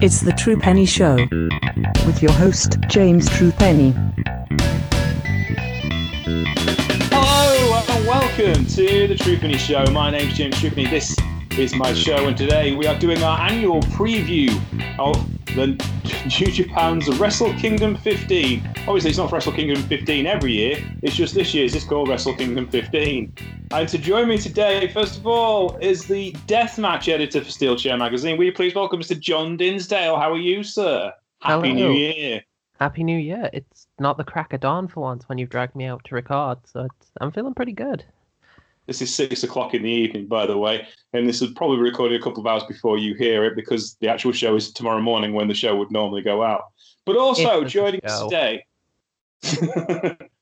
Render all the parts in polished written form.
It's the Truepenny Show with your host, James Truepenny. Hello and welcome to the Truepenny Show. My name's James Truepenny. This is my show, and today we are doing our annual preview of the New Japan's Wrestle Kingdom 15. Obviously, it's not Wrestle Kingdom 15 every year. It's just this year's. It's called Wrestle Kingdom 15. And to join me today, first of all, is the Deathmatch editor for Steelchair Magazine. Will you please welcome Mr. John Dinsdale? How are you, sir? Happy Hello. New Year. Happy New Year. It's not the crack of dawn for once when you've dragged me out to record, so I'm feeling pretty good. This is 6 o'clock in the evening, by the way, and this is probably recorded a couple of hours before you hear it because the actual show is tomorrow morning when the show would normally go out. But also joining us today,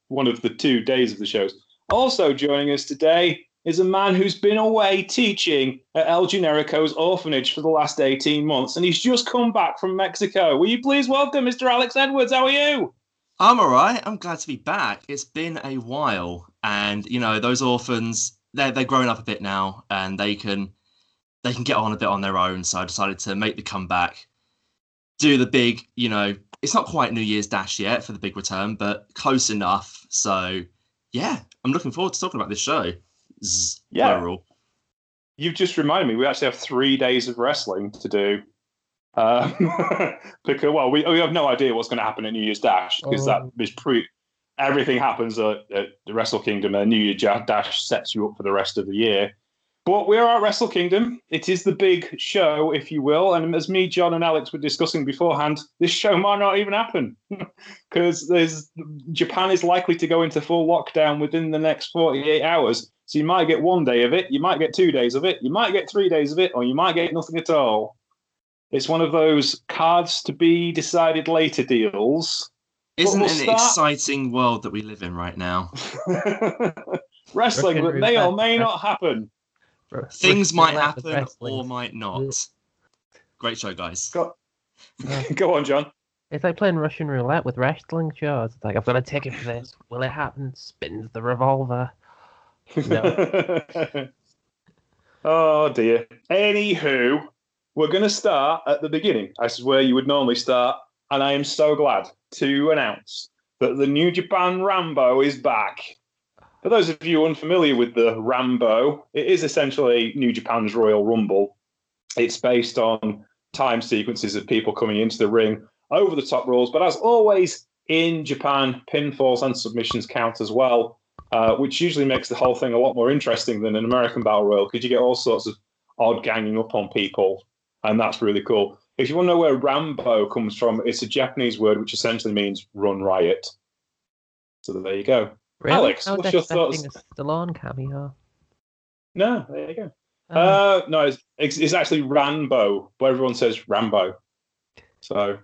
one of the 2 days of the shows, also joining us today is a man who's been away teaching at El Generico's orphanage for the last 18 months, and he's just come back from Mexico. Will you please welcome Mr. Alex Edwards? How are you? I'm all right. I'm glad to be back. It's been a while. And, you know, those orphans, they're growing up a bit now and they can get on a bit on their own. So I decided to make the comeback, do the big, you know, it's not quite New Year's Dash yet for the big return, but close enough. So, yeah, I'm looking forward to talking about this show. Plural. You've just reminded me, we actually have 3 days of wrestling to do. Because, well, we have no idea what's going to happen at New Year's Dash because that is pretty... Everything happens at the Wrestle Kingdom, and New Year's Dash sets you up for the rest of the year. But we're at Wrestle Kingdom. It is the big show, if you will. And as me, John, and Alex were discussing beforehand, this show might not even happen because Japan is likely to go into full lockdown within the next 48 hours. So you might get 1 day of it, you might get 2 days of it, you might get 3 days of it, or you might get nothing at all. It's one of those cards to be decided later deals. Isn't it an exciting world that we live in right now? Wrestling that may or may not happen. Things might happen or might not. Great show, guys. Go on, John. It's like playing Russian roulette with wrestling shows. It's like, I've got a ticket for this. Will it happen? Spins the revolver. No. Oh, dear. Anywho, we're going to start at the beginning. This is where you would normally start. And I am so glad to announce that the New Japan Rambo is back. For those of you unfamiliar with the Rambo, it is essentially New Japan's Royal Rumble. It's based on time sequences of people coming into the ring over the top rules. But as always, in Japan, pinfalls and submissions count as well, which usually makes the whole thing a lot more interesting than an American Battle Royal because you get all sorts of odd ganging up on people. And that's really cool. If you want to know where Rambo comes from, it's a Japanese word which essentially means run riot. So there you go. Really? Alex, what's your thoughts? A Stallone cameo. No, there you go. No, it's actually Rambo, where everyone says Rambo. So,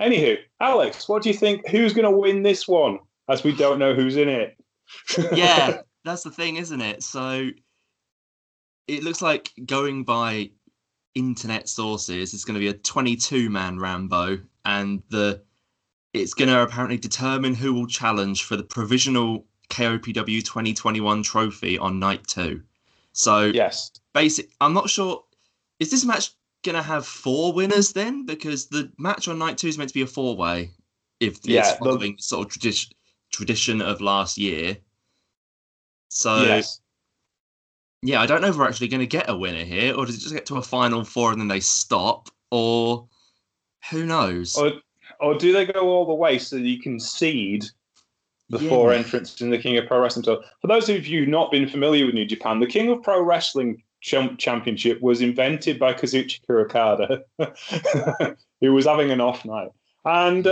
anywho, Alex, what do you think? Who's going to win this one? As we don't know who's in it. Yeah, that's the thing, isn't it? So, it looks like going by internet sources, it's going to be a 22-man Rambo, and it's going to apparently determine who will challenge for the provisional KOPW 2021 trophy on night 2. So, yes, I'm not sure, is this match going to have 4 winners then? Because the match on night 2 is meant to be a 4-way, if it's following sort of tradition of last year. So. Yes. Yeah, I don't know if we're actually going to get a winner here, or does it just get to a final 4 and then they stop, or who knows? Or do they go all the way so you can seed the 4 entrants in the King of Pro Wrestling? So for those of you not been familiar with New Japan, the King of Pro Wrestling Championship was invented by Kazuchika Okada, who was having an off night. And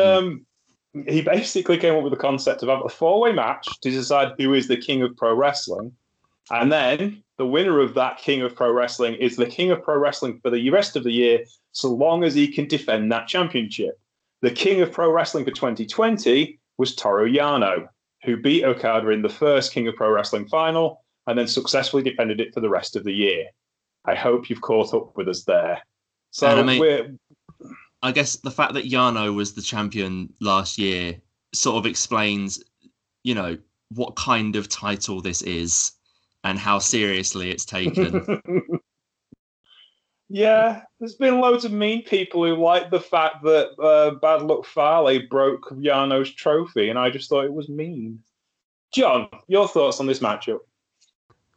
he basically came up with the concept of having a 4-way match to decide who is the King of Pro Wrestling. And then the winner of that King of Pro Wrestling is the King of Pro Wrestling for the rest of the year, so long as he can defend that championship. The King of Pro Wrestling for 2020 was Toru Yano, who beat Okada in the first King of Pro Wrestling final and then successfully defended it for the rest of the year. I hope you've caught up with us there. So I guess the fact that Yano was the champion last year sort of explains, you know, what kind of title this is. And how seriously it's taken. Yeah, there's been loads of mean people who like the fact that Bad Luck Fale broke Yano's trophy, and I just thought it was mean. John, your thoughts on this matchup?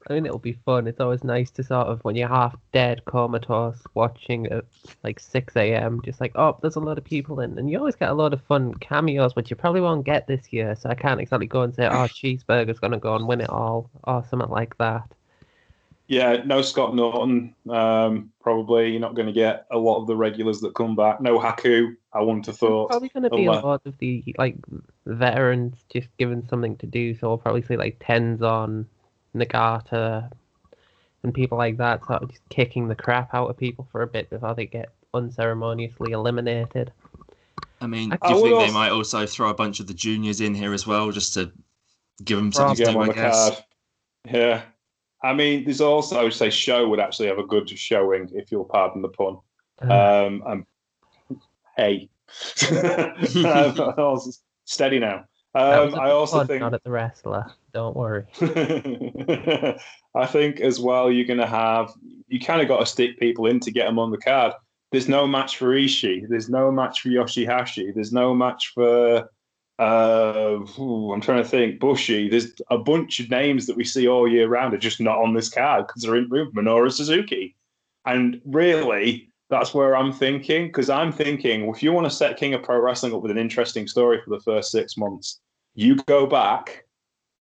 I mean, it'll be fun. It's always nice to sort of, when you're half dead, comatose, watching at like 6 a.m, just like, oh, there's a lot of people in. And you always get a lot of fun cameos, which you probably won't get this year. So I can't exactly go and say, oh, Cheeseburger's going to go and win it all, or something like that. Yeah, no Scott Norton. Probably you're not going to get a lot of the regulars that come back. No Haku, I wouldn't have thought. Probably going to be a lot of the like veterans just given something to do. So I'll probably see like Tenzon, Nagata, and people like that sort of just kicking the crap out of people for a bit before they get unceremoniously eliminated. I mean, do you think they might also throw a bunch of the juniors in here as well, just to give them something to do, I guess? Yeah. I mean, there's also, I would say, Show would actually have a good showing, if you'll pardon the pun. Hey. Steady now. I also think... Not at the wrestler, don't worry. I think as well, you're going to have... You kind of got to stick people in to get them on the card. There's no match for Ishii. There's no match for Yoshihashi. There's no match for... I'm trying to think. Bushi. There's a bunch of names that we see all year round are just not on this card because they're in room. Minoru Suzuki, and really that's where I'm thinking, because I'm thinking if you want to set King of Pro Wrestling up with an interesting story for the first 6 months, you go back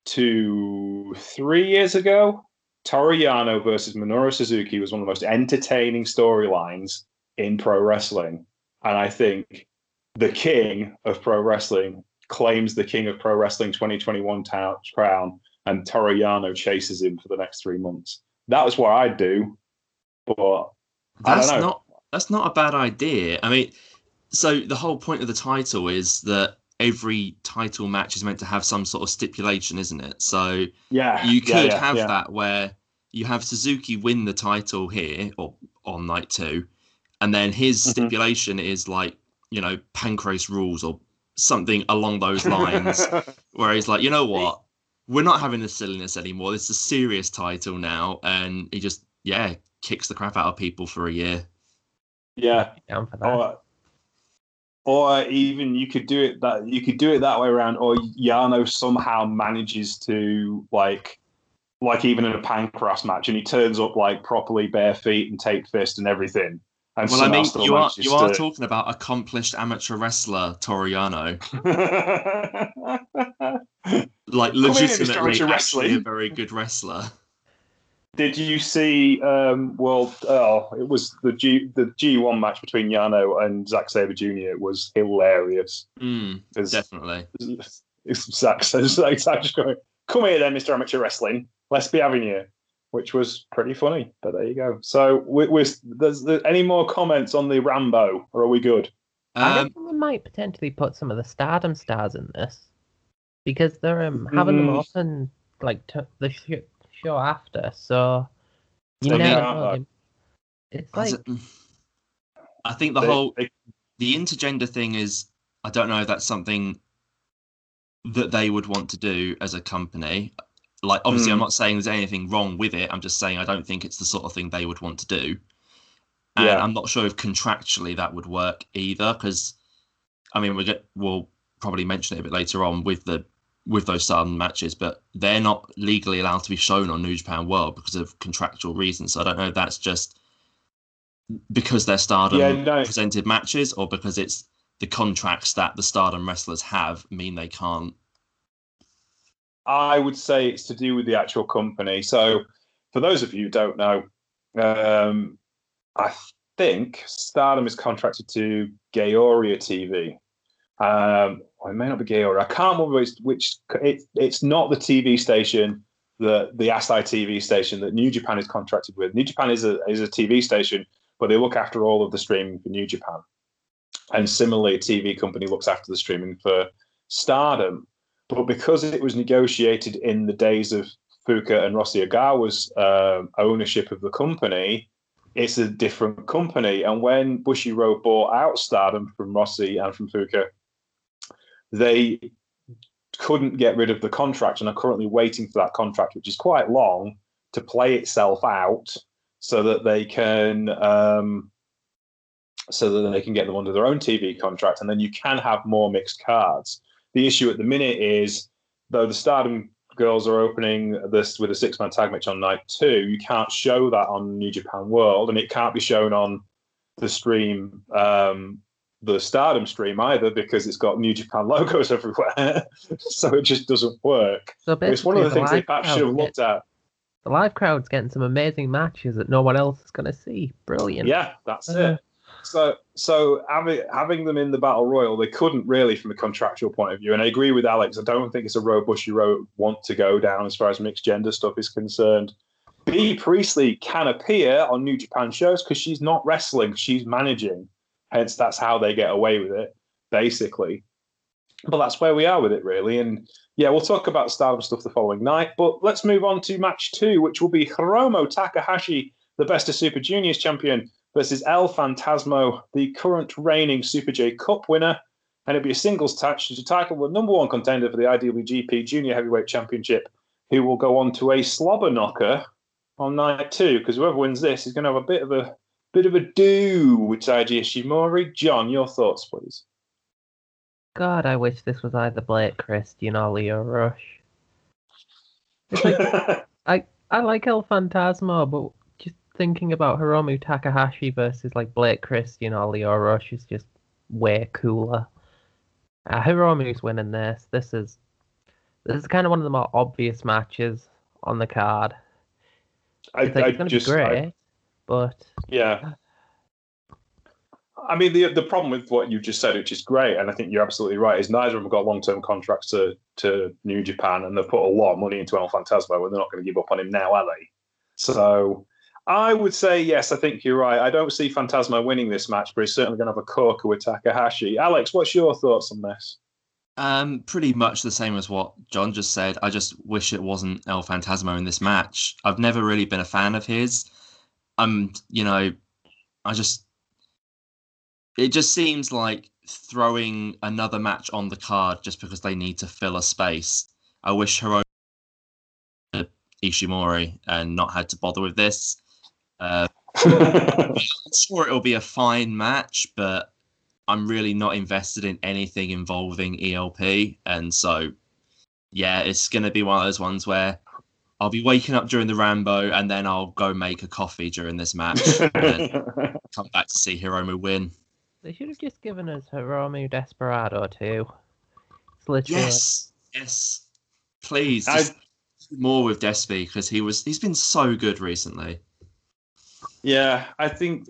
to 3 years ago. Toru Yano versus Minoru Suzuki was one of the most entertaining storylines in pro wrestling, and I think the King of Pro Wrestling claims the King of Pro Wrestling 2021 crown, and Toru Yano chases him for the next 3 months. That was what I'd do, but that's not a bad idea. I mean, so the whole point of the title is that every title match is meant to have some sort of stipulation, isn't it? So yeah, you could have that where you have Suzuki win the title here or on night two, and then his stipulation is like, you know, Pancrase rules or something along those lines, where he's like, you know what, we're not having this silliness anymore. This is a serious title now. And he just, kicks the crap out of people for a year. Yeah. Down for that. Or even you could do it that way around, or Yano somehow manages to like even in a Pancrase match, and he turns up like properly bare feet and taped fist and everything. And well, I mean, you are talking about accomplished amateur wrestler Toru Yano. Like, legitimately actually a very good wrestler. Did you see, it was the G1 match between Yano and Zack Sabre Jr. It was hilarious. Definitely. Zack just going, come here then, Mr. Amateur Wrestling. Let's be having you. Which was pretty funny, but there you go. So, there's any more comments on the Rambo, or are we good? I think we might potentially put some of the Stardom stars in this, because they're having them often like the show after. So you never know them. It's like I think the intergender thing is, I don't know if that's something that they would want to do as a company. Like, obviously, I'm not saying there's anything wrong with it. I'm just saying I don't think it's the sort of thing they would want to do. And I'm not sure if contractually that would work either, because, I mean, we'll probably mention it a bit later on with those Stardom matches, but they're not legally allowed to be shown on New Japan World because of contractual reasons. So I don't know if that's just because they're Stardom presented matches, or because it's the contracts that the Stardom wrestlers have mean they can't. I would say it's to do with the actual company. So, for those of you who don't know, I think Stardom is contracted to Gaioria TV. It may not be Gaioria. I can't remember which. It's not the TV station, the Asahi TV station that New Japan is contracted with. New Japan is a TV station, but they look after all of the streaming for New Japan. And similarly, a TV company looks after the streaming for Stardom. But because it was negotiated in the days of Fuka and Rossi Ogawa's ownership of the company, it's a different company. And when Bushiro bought out Stardom from Rossi and from Fuka, they couldn't get rid of the contract and are currently waiting for that contract, which is quite long, to play itself out. so that they can get them under their own TV contract, and then you can have more mixed cards. The issue at the minute is, though the Stardom girls are opening this with a 6-man tag match on night 2, you can't show that on New Japan World, and it can't be shown on the stream, the Stardom stream either, because it's got New Japan logos everywhere. So it just doesn't work. So it's one of the things they perhaps should have looked at. The live crowd's getting some amazing matches that no one else is going to see. Brilliant. Yeah, that's it. So having them in the Battle Royal, they couldn't really from a contractual point of view. And I agree with Alex. I don't think it's a road Bushi Road want to go down as far as mixed gender stuff is concerned. Bea Priestley can appear on New Japan shows because she's not wrestling. She's managing. Hence, that's how they get away with it, basically. But that's where we are with it, really. And, yeah, we'll talk about Stardom stuff the following night. But let's move on to match 2, which will be Hiromu Takahashi, the Best of Super Juniors champion, versus El Phantasmo, the current reigning Super J Cup winner. And it'll be a singles match to title the number 1 contender for the IWGP Junior Heavyweight Championship, who will go on to a slobber knocker on night 2, because whoever wins this is going to have a bit of a do with Taiji Ishimori. John, your thoughts, please. God, I wish this was either Blake Christian or Leo Rush. It's like, I like El Phantasmo, but just thinking about Hiromu Takahashi versus like Blake Christian or Leo Rush is just way cooler. Hiromu's winning this. This is kind of one of the more obvious matches on the card. It's going to be great, but... Yeah. I mean, the problem with what you just said, which is great, and I think you're absolutely right, is neither of them got long-term contracts to New Japan, and they've put a lot of money into El Phantasmo, and they're not going to give up on him now, are they? So I would say, yes, I think you're right. I don't see Phantasmo winning this match, but he's certainly going to have a corker with Takahashi. Alex, what's your thoughts on this? Pretty much the same as what John just said. I just wish it wasn't El Phantasmo in this match. I've never really been a fan of his. It just seems like throwing another match on the card just because they need to fill a space. I wish Hiromu Ishimori and not had to bother with this. I'm sure it'll be a fine match, but I'm really not invested in anything involving ELP. And so, yeah, it's going to be one of those ones where I'll be waking up during the Rambo and then I'll go make a coffee during this match and come back to see Hiromu win. They should have just given us Hiromu Desperado too. It's literally... Yes. Please. More with Despy because he's been so good recently. Yeah, I think...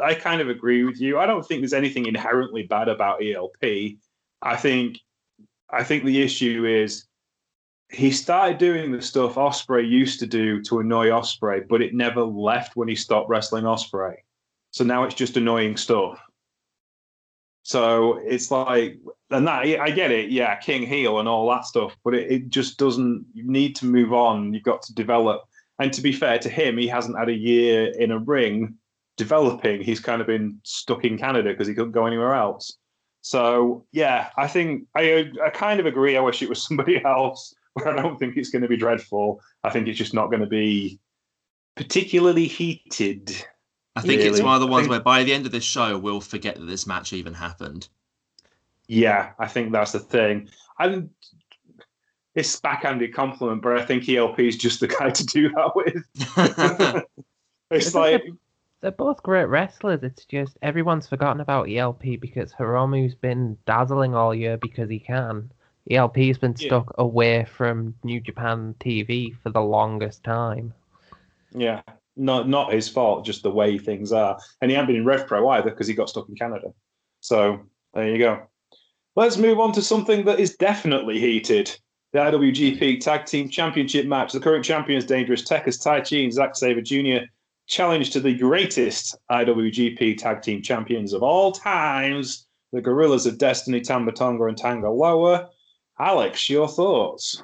I kind of agree with you. I don't think there's anything inherently bad about ELP. I think the issue is he started doing the stuff Ospreay used to do to annoy Ospreay, but it never left when he stopped wrestling Ospreay. So now it's just annoying stuff. So it's like, and that I get it, yeah, King heel and all that stuff, but it just doesn't. You need to move on. You've got to develop. And to be fair to him, he hasn't had a year in a ring developing. He's kind of been stuck in Canada because he couldn't go anywhere else. So yeah, I think I kind of agree. I wish it was somebody else, but I don't think it's going to be dreadful. I think it's just not going to be particularly heated. I think really. It's one of the ones where by the end of this show we'll forget that this match even happened. Yeah, I think that's the thing. And it's backhanded compliment, but I think ELP is just the guy to do that with. It's like. They're both great wrestlers. It's just everyone's forgotten about ELP because Hiromu's been dazzling all year because he can. ELP's been stuck away from New Japan TV for the longest time. Yeah, not his fault, just the way things are. And he hadn't been in RevPro either because he got stuck in Canada. So there you go. Let's move on to something that is definitely heated. The IWGP Tag Team Championship match. The current champions, Dangerous Tech, as Taichi and Zack Sabre Jr., challenge to the greatest IWGP tag team champions of all times, the Guerrillas of Destiny, Tama Tonga and Tanga Loa. Alex, your thoughts?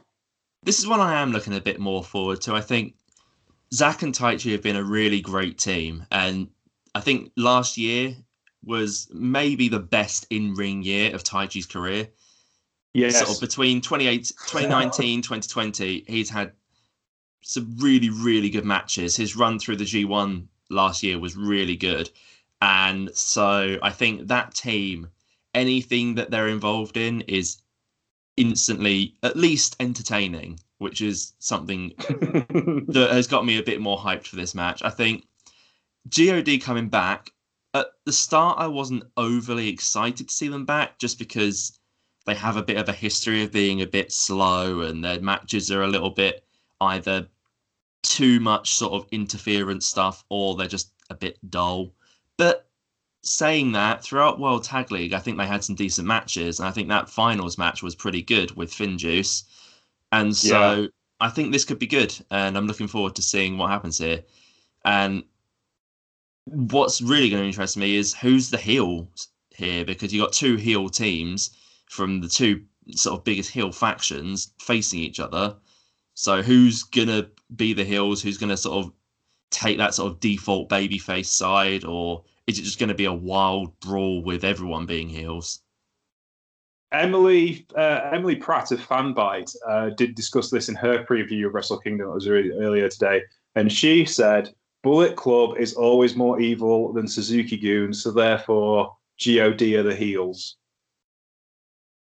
This is one I am looking a bit more forward to. I think Zack and Taichi have been a really great team. And I think last year was maybe the best in-ring year of Taichi's career. Yes. Sort of between 2019, 2020, he's had some really, really good matches. His run through the G1 last year was really good. And so I think that team, anything that they're involved in is instantly at least entertaining, which is something that has got me a bit more hyped for this match. I think GOD coming back, at the start I wasn't overly excited to see them back just because they have a bit of a history of being a bit slow and their matches are a little bit either too much sort of interference stuff or they're just a bit dull. But saying that, throughout World Tag League, I think they had some decent matches, and I think that finals match was pretty good with FinJuice. And so yeah, I think this could be good, and I'm looking forward to seeing what happens here. And what's really going to interest me is who's the heel here, because you got two heel teams from the two sort of biggest heel factions facing each other. So who's going to be the heels? Who's going to sort of take that sort of default babyface side, or is it just going to be a wild brawl with everyone being heels? Emily Pratt of Fanbite did discuss this in her preview of Wrestle Kingdom that was earlier today, and she said Bullet Club is always more evil than Suzuki Goon, so therefore GOD are the heels.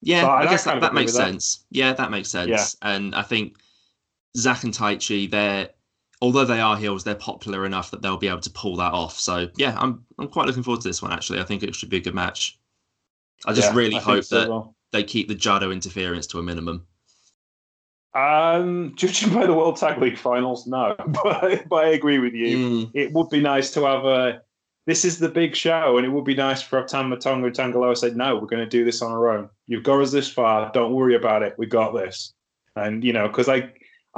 Yeah, so I guess that makes sense. Yeah, that makes sense. Yeah. And I think Zack and Taichi, although they are heels, they're popular enough that they'll be able to pull that off. So yeah, I'm quite looking forward to this one, actually. I think it should be a good match. I just really hope that they keep the Jado interference to a minimum. Judging by the World Tag League finals, no. but I agree with you. Mm. It would be nice to have this is the big show, and it would be nice for Tama Tonga and Tanga Loa said, no, we're going to do this on our own. You've got us this far. Don't worry about it. We got this. And, you know, because I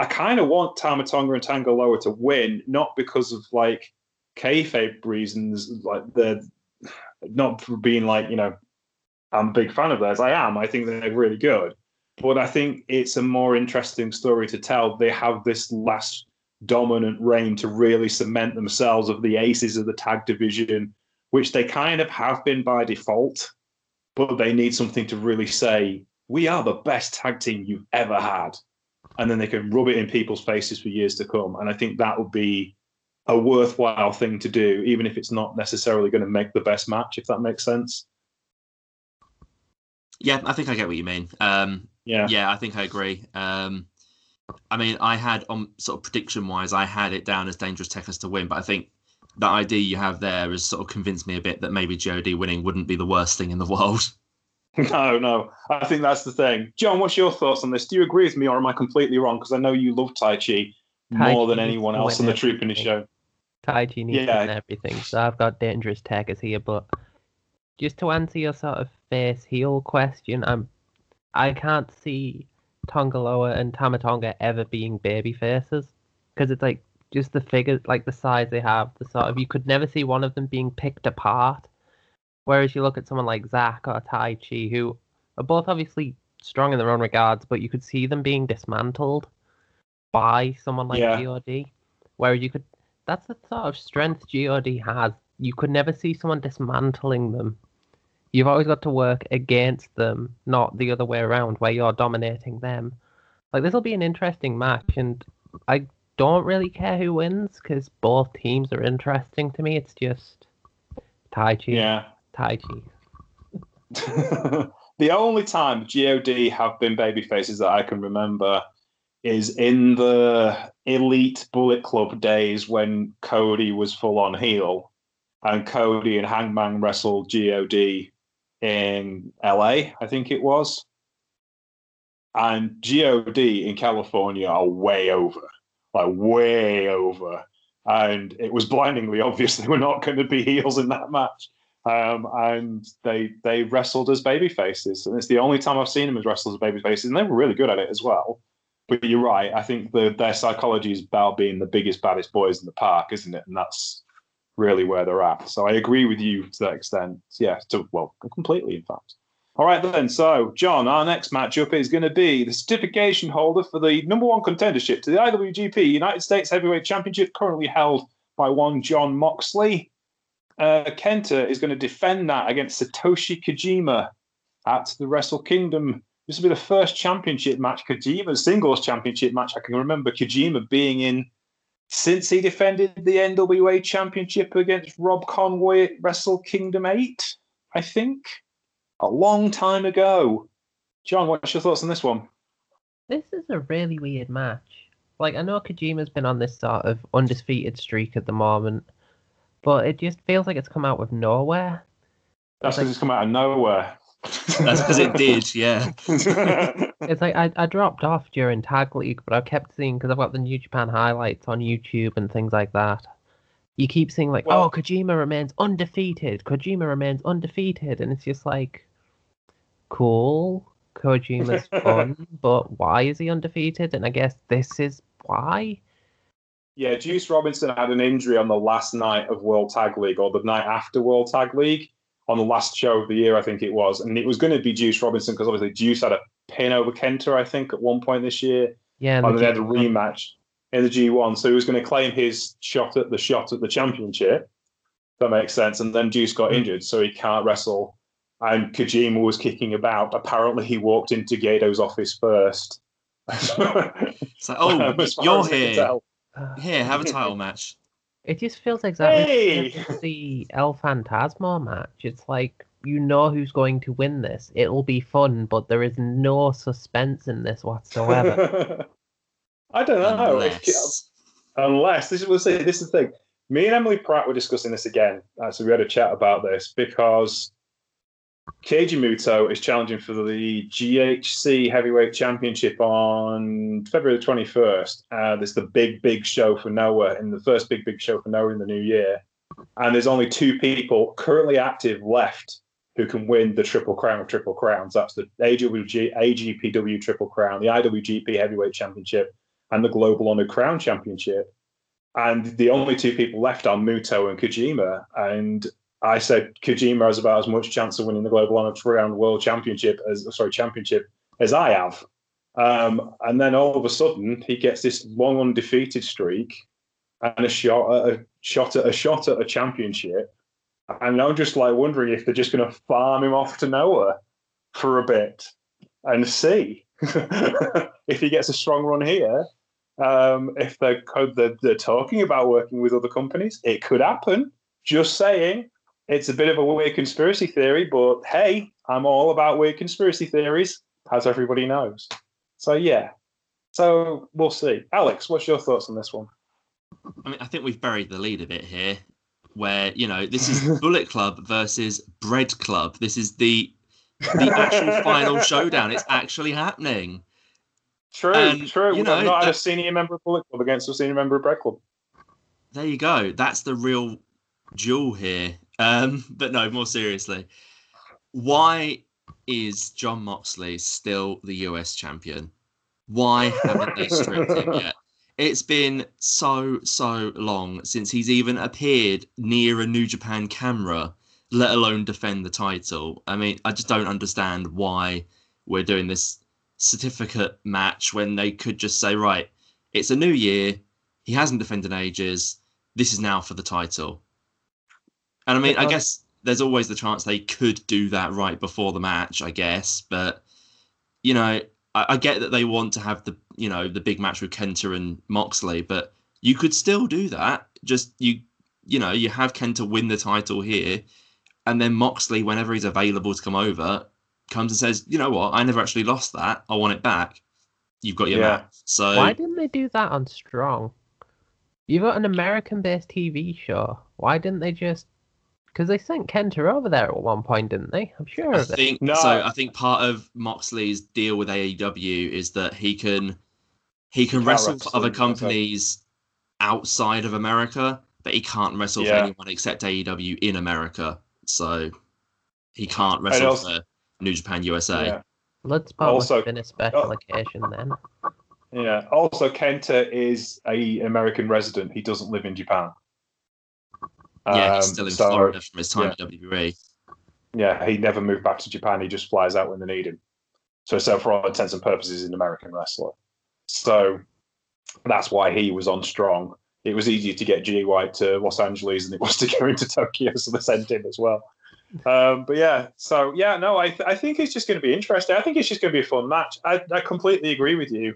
kind of want Tama Tonga and Tanga Loa to win, not because of, like, kayfabe reasons, like, they're not for being, like, you know, I'm a big fan of theirs. I am. I think they're really good. But I think it's a more interesting story to tell. They have this last dominant reign to really cement themselves as the aces of the tag division, which they kind of have been by default, but they need something to really say, we are the best tag team you've ever had. And then they can rub it in people's faces for years to come. And I think that would be a worthwhile thing to do, even if it's not necessarily going to make the best match, if that makes sense. Yeah, I think I get what you mean. Yeah, I think I agree. I mean, I had on sort of prediction wise, I had it down as Dangerous Techers to win, but I think the idea you have there has sort of convinced me a bit that maybe GOD winning wouldn't be the worst thing in the world. No, I think that's the thing. John, what's your thoughts on this? Do you agree with me, or am I completely wrong? Because I know you love Taichi more than anyone else in the Troop in the show. Taichi needs to win everything, so I've got Dangerous Techers here, but just to answer your sort of face heel question, I can't see Tonga Loa and Tama Tonga ever being baby faces, because it's like just the figure, like the size they have, the sort of, you could never see one of them being picked apart. Whereas you look at someone like Zack or Taichi, who are both obviously strong in their own regards, but you could see them being dismantled by someone like GOD. Whereas that's the sort of strength GOD has. You could never see someone dismantling them. You've always got to work against them, not the other way around, where you're dominating them. Like, this will be an interesting match, and I don't really care who wins, because both teams are interesting to me. It's just Taichi. Yeah. Taichi. The only time GOD have been babyfaces that I can remember is in the Elite Bullet Club days when Cody was full-on heel. And Cody and Hangman wrestled GOD in LA, I think it was. And GOD in California are way over, like way over. And it was blindingly obvious they were not going to be heels in that match. And they wrestled as babyfaces. And it's the only time I've seen them as wrestlers as babyfaces. And they were really good at it as well. But you're right. I think their psychology is about being the biggest, baddest boys in the park, isn't it? And that's really where they're at. So I agree with you to that extent. Yeah, completely, in fact. All right, then. So, John, our next matchup is going to be the certification holder for the #1 contendership to the IWGP United States Heavyweight Championship, currently held by one John Moxley. Kenta is going to defend that against Satoshi Kojima at the Wrestle Kingdom This will be the first championship match, Kojima's singles championship match. I can remember Kojima being in since he defended the NWA championship against Rob Conway at Wrestle Kingdom 8, I think. A long time ago. John, what's your thoughts on this one? This is a really weird match. Like, I know Kojima's been on this sort of undefeated streak at the moment, but it just feels like it's come out of nowhere. That's because it's come out of nowhere. That's because it did, yeah. It's like I dropped off during Tag League, but I kept seeing, because I've got the New Japan highlights on YouTube and things like that. You keep seeing like, well, oh, Kojima remains undefeated, and it's just like, cool, Kojima's fun, but why is he undefeated? And I guess this is why. Yeah, Juice Robinson had an injury on the last night of World Tag League, or the night after World Tag League, on the last show of the year, I think it was. And it was going to be Juice Robinson, because obviously Juice had a pin over Kenta, I think, at one point this year. Yeah, and they had a rematch in the G1. So he was going to claim his shot at the championship. That makes sense. And then Juice got injured, so he can't wrestle. And Kojima was kicking about. Apparently, he walked into Gedo's office first. It's like, oh, you're here. Here, have a title match. It just feels exactly like the El Phantasmo match. It's like, you know who's going to win this. It'll be fun, but there is no suspense in this whatsoever. I don't know. Unless this is the thing. Me and Emily Pratt were discussing this again. So we had a chat about this, because Keiji Muto is challenging for the GHC Heavyweight Championship on February the 21st. There's the big show for Noah, in the first big show for Noah in the new year. And there's only two people currently active left who can win the Triple Crown of Triple Crowns. That's the AGPW Triple Crown, the IWGP Heavyweight Championship, and the Global Honor Crown Championship. And the only two people left are Muto and Kojima. And I said Kojima has about as much chance of winning the Global Honor Crown World Championship as I have. And then all of a sudden, he gets this long undefeated streak and a shot at a championship. And I'm just like wondering if they're just going to farm him off to Noah for a bit and see if he gets a strong run here. If they're talking about working with other companies, it could happen. Just saying. It's a bit of a weird conspiracy theory, but hey, I'm all about weird conspiracy theories, as everybody knows. So, yeah. So, we'll see. Alex, what's your thoughts on this one? I mean, I think we've buried the lead a bit here, where, you know, this is Bullet Club versus Bread Club. This is the actual final showdown. It's actually happening. True. You know, I've not had a senior member of Bullet Club against a senior member of Bread Club. There you go. That's the real duel here. But no, more seriously, why is John Moxley still the US champion? Why haven't they stripped him yet? It's been so long since he's even appeared near a New Japan camera, let alone defend the title. I mean, I just don't understand why we're doing this certificate match when they could just say, right, it's a new year, he hasn't defended in ages, this is now for the title. And I mean, I guess there's always the chance they could do that right before the match, I guess. But, you know, I get that they want to have the big match with Kenta and Moxley, but you could still do that. Just, you have Kenta win the title here, and then Moxley, whenever he's available to come over, comes and says, you know what, I never actually lost that. I want it back. You've got your match. So why didn't they do that on Strong? You've got an American-based TV show. Why didn't they just... Because they sent Kenta over there at one point, didn't they? I'm sure of it. No. So I think part of Moxley's deal with AEW is that he can wrestle for other companies outside of America, but he can't wrestle for anyone except AEW in America. So he can't wrestle for New Japan USA. Yeah. Bloodsport must have been a special occasion then. Yeah. Also, Kenta is an American resident. He doesn't live in Japan. Yeah, he's still in Florida from his time at WWE. Yeah, he never moved back to Japan. He just flies out when they need him. So for all intents and purposes, he's an American wrestler. So that's why he was on Strong. It was easier to get Jay White to Los Angeles than it was to go into Tokyo, so they sent him as well. But yeah, so yeah, no, I think it's just going to be interesting. I think it's just going to be a fun match. I completely agree with you.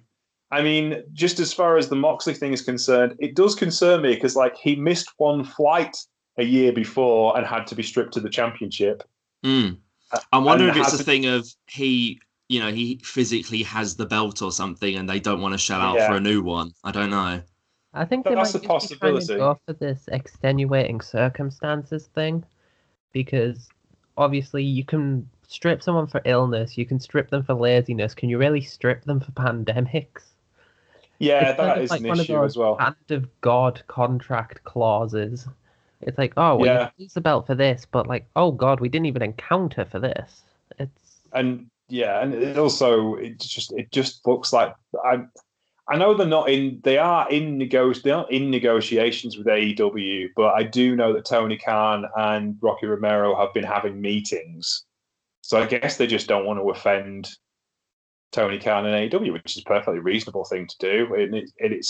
I mean, just as far as the Moxley thing is concerned, it does concern me because, like, he missed one flight a year before and had to be stripped of the championship. Mm. I'm wondering if it's a thing of he physically has the belt or something and they don't want to shell out for a new one. I don't know. I think they might just be trying to go for this extenuating circumstances thing, because obviously you can strip someone for illness, you can strip them for laziness. Can you really strip them for pandemics? Yeah, it's that is like an issue as well. Hand of God contract clauses. It's like, oh, we use the belt for this, but like, oh God, we didn't even encounter for this. And it also it just looks like I know they are in negotiations with AEW, but I do know that Tony Khan and Rocky Romero have been having meetings. So I guess they just don't want to offend Tony Khan and AEW, which is a perfectly reasonable thing to do. And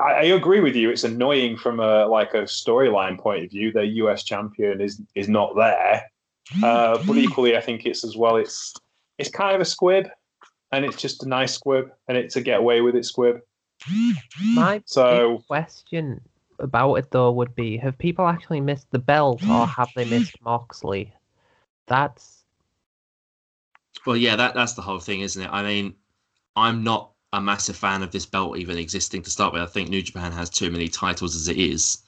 I agree with you. It's annoying from a storyline point of view. Their US champion is not there, but equally, I think it's as well. It's kind of a squib, and it's just a nice squib, and it's a get away with it squib. My question about it though would be: have people actually missed the belt, or have they missed Moxley? That's the whole thing, isn't it? I mean, I'm not a massive fan of this belt even existing to start with. I think New Japan has too many titles as it is.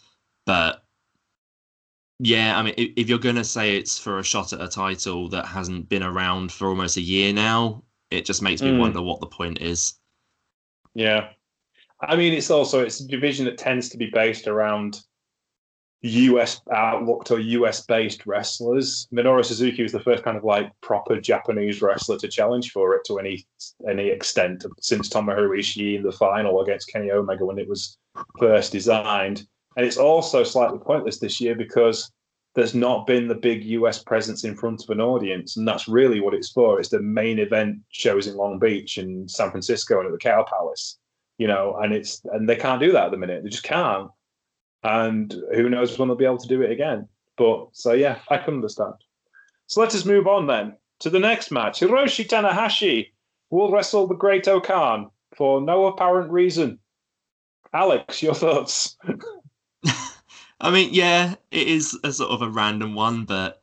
But yeah, I mean, if you're going to say it's for a shot at a title that hasn't been around for almost a year now, it just makes me wonder what the point is. Yeah. I mean, it's a division that tends to be based around US outlook to US-based wrestlers. Minoru Suzuki was the first kind of like proper Japanese wrestler to challenge for it to any extent since Tomohiro Ishii in the final against Kenny Omega when it was first designed. And it's also slightly pointless this year because there's not been the big US presence in front of an audience, and that's really what it's for. It's the main event shows in Long Beach and San Francisco and at the Cow Palace, and they can't do that at the minute. They just can't. And who knows when they'll be able to do it again. But, I can understand. So let us move on then to the next match. Hiroshi Tanahashi will wrestle the Great O-Khan for no apparent reason. Alex, your thoughts? I mean, yeah, it is a sort of a random one, but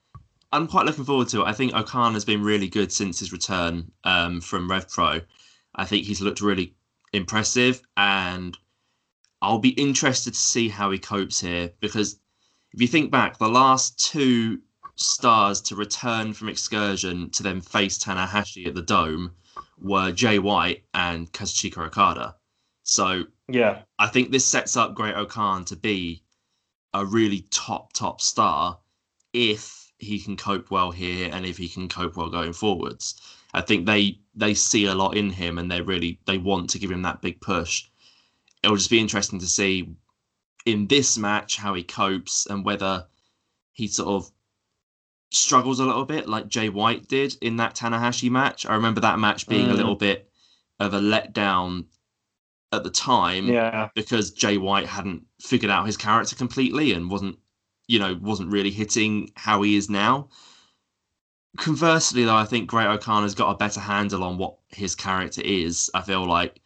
I'm quite looking forward to it. I think O-Khan has been really good since his return from RevPro. I think he's looked really impressive, and I'll be interested to see how he copes here, because if you think back, the last two stars to return from excursion to then face Tanahashi at the Dome were Jay White and Kazuchika Okada. So yeah, I think this sets up Great O-Khan to be a really top star if he can cope well here and if he can cope well going forwards. I think they see a lot in him, and they want to give him that big push. It'll just be interesting to see in this match how he copes and whether he sort of struggles a little bit like Jay White did in that Tanahashi match. I remember that match being a little bit of a letdown at the time because Jay White hadn't figured out his character completely and wasn't really hitting how he is now. Conversely, though, I think Great O-Khan has got a better handle on what his character is. I feel like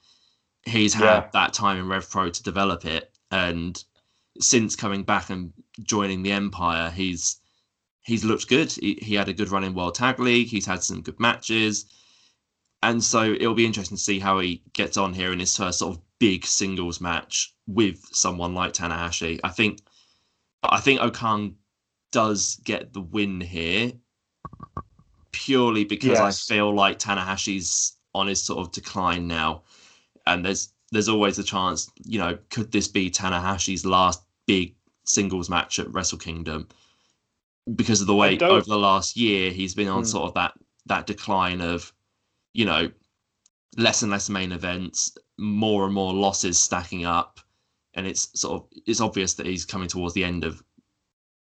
he's had that time in RevPro to develop it, and since coming back and joining the Empire, he's looked good. He had a good run in World Tag League. He's had some good matches, and so it'll be interesting to see how he gets on here in his first sort of big singles match with someone like Tanahashi. I think O-Khan does get the win here purely because I feel like Tanahashi's on his sort of decline now. And there's always a chance, could this be Tanahashi's last big singles match at Wrestle Kingdom? Because of the way over the last year he's been on sort of that decline of, less and less main events, more and more losses stacking up. And it's obvious that he's coming towards the end of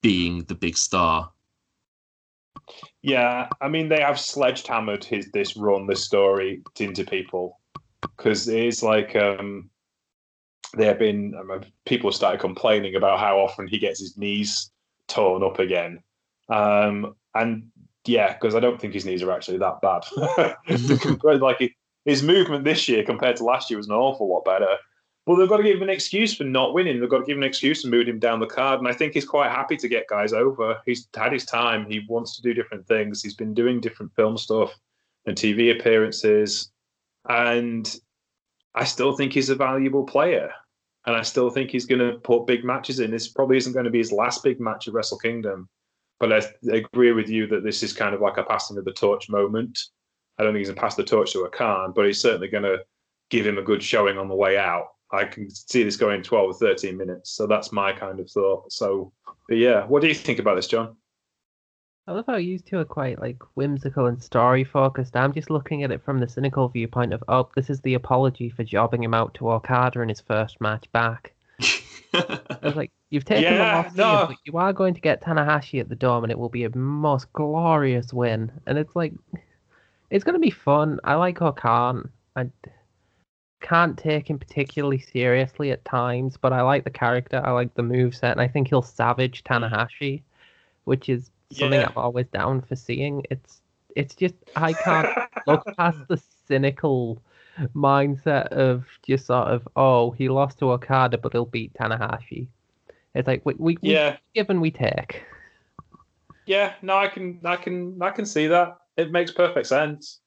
being the big star. Yeah, I mean, they have sledgehammered this story into people. Because it is like people started complaining about how often he gets his knees torn up again. And yeah, because I don't think his knees are actually that bad. Like his movement this year compared to last year was an awful lot better. Well, they've got to give him an excuse for not winning. They've got to give him an excuse and move him down the card. And I think he's quite happy to get guys over. He's had his time. He wants to do different things. He's been doing different film stuff and TV appearances. And I still think he's a valuable player. And I still think he's going to put big matches in. This probably isn't going to be his last big match at Wrestle Kingdom. But I agree with you that this is kind of like a passing of the torch moment. I don't think he's going to pass the torch to O'Khan, but he's certainly going to give him a good showing on the way out. I can see this going 12 or 13 minutes. So that's my kind of thought. So, but yeah, what do you think about this, John? I love how you two are quite like whimsical and story focused. I'm just looking at it from the cynical viewpoint of, oh, this is the apology for jobbing him out to Okada in his first match back. I was like, you've taken the loss, but you are going to get Tanahashi at the Dome and it will be a most glorious win. And it's like, it's going to be fun. I like O'Khan. I can't take him particularly seriously at times, but I like the character. I like the moveset, and I think he'll savage Tanahashi, which is something I'm always down for seeing. It's just, I can't look past the cynical mindset of just sort of, oh, he lost to Okada, but he'll beat Tanahashi. It's like we give and we take. Yeah, no, I can see that. It makes perfect sense.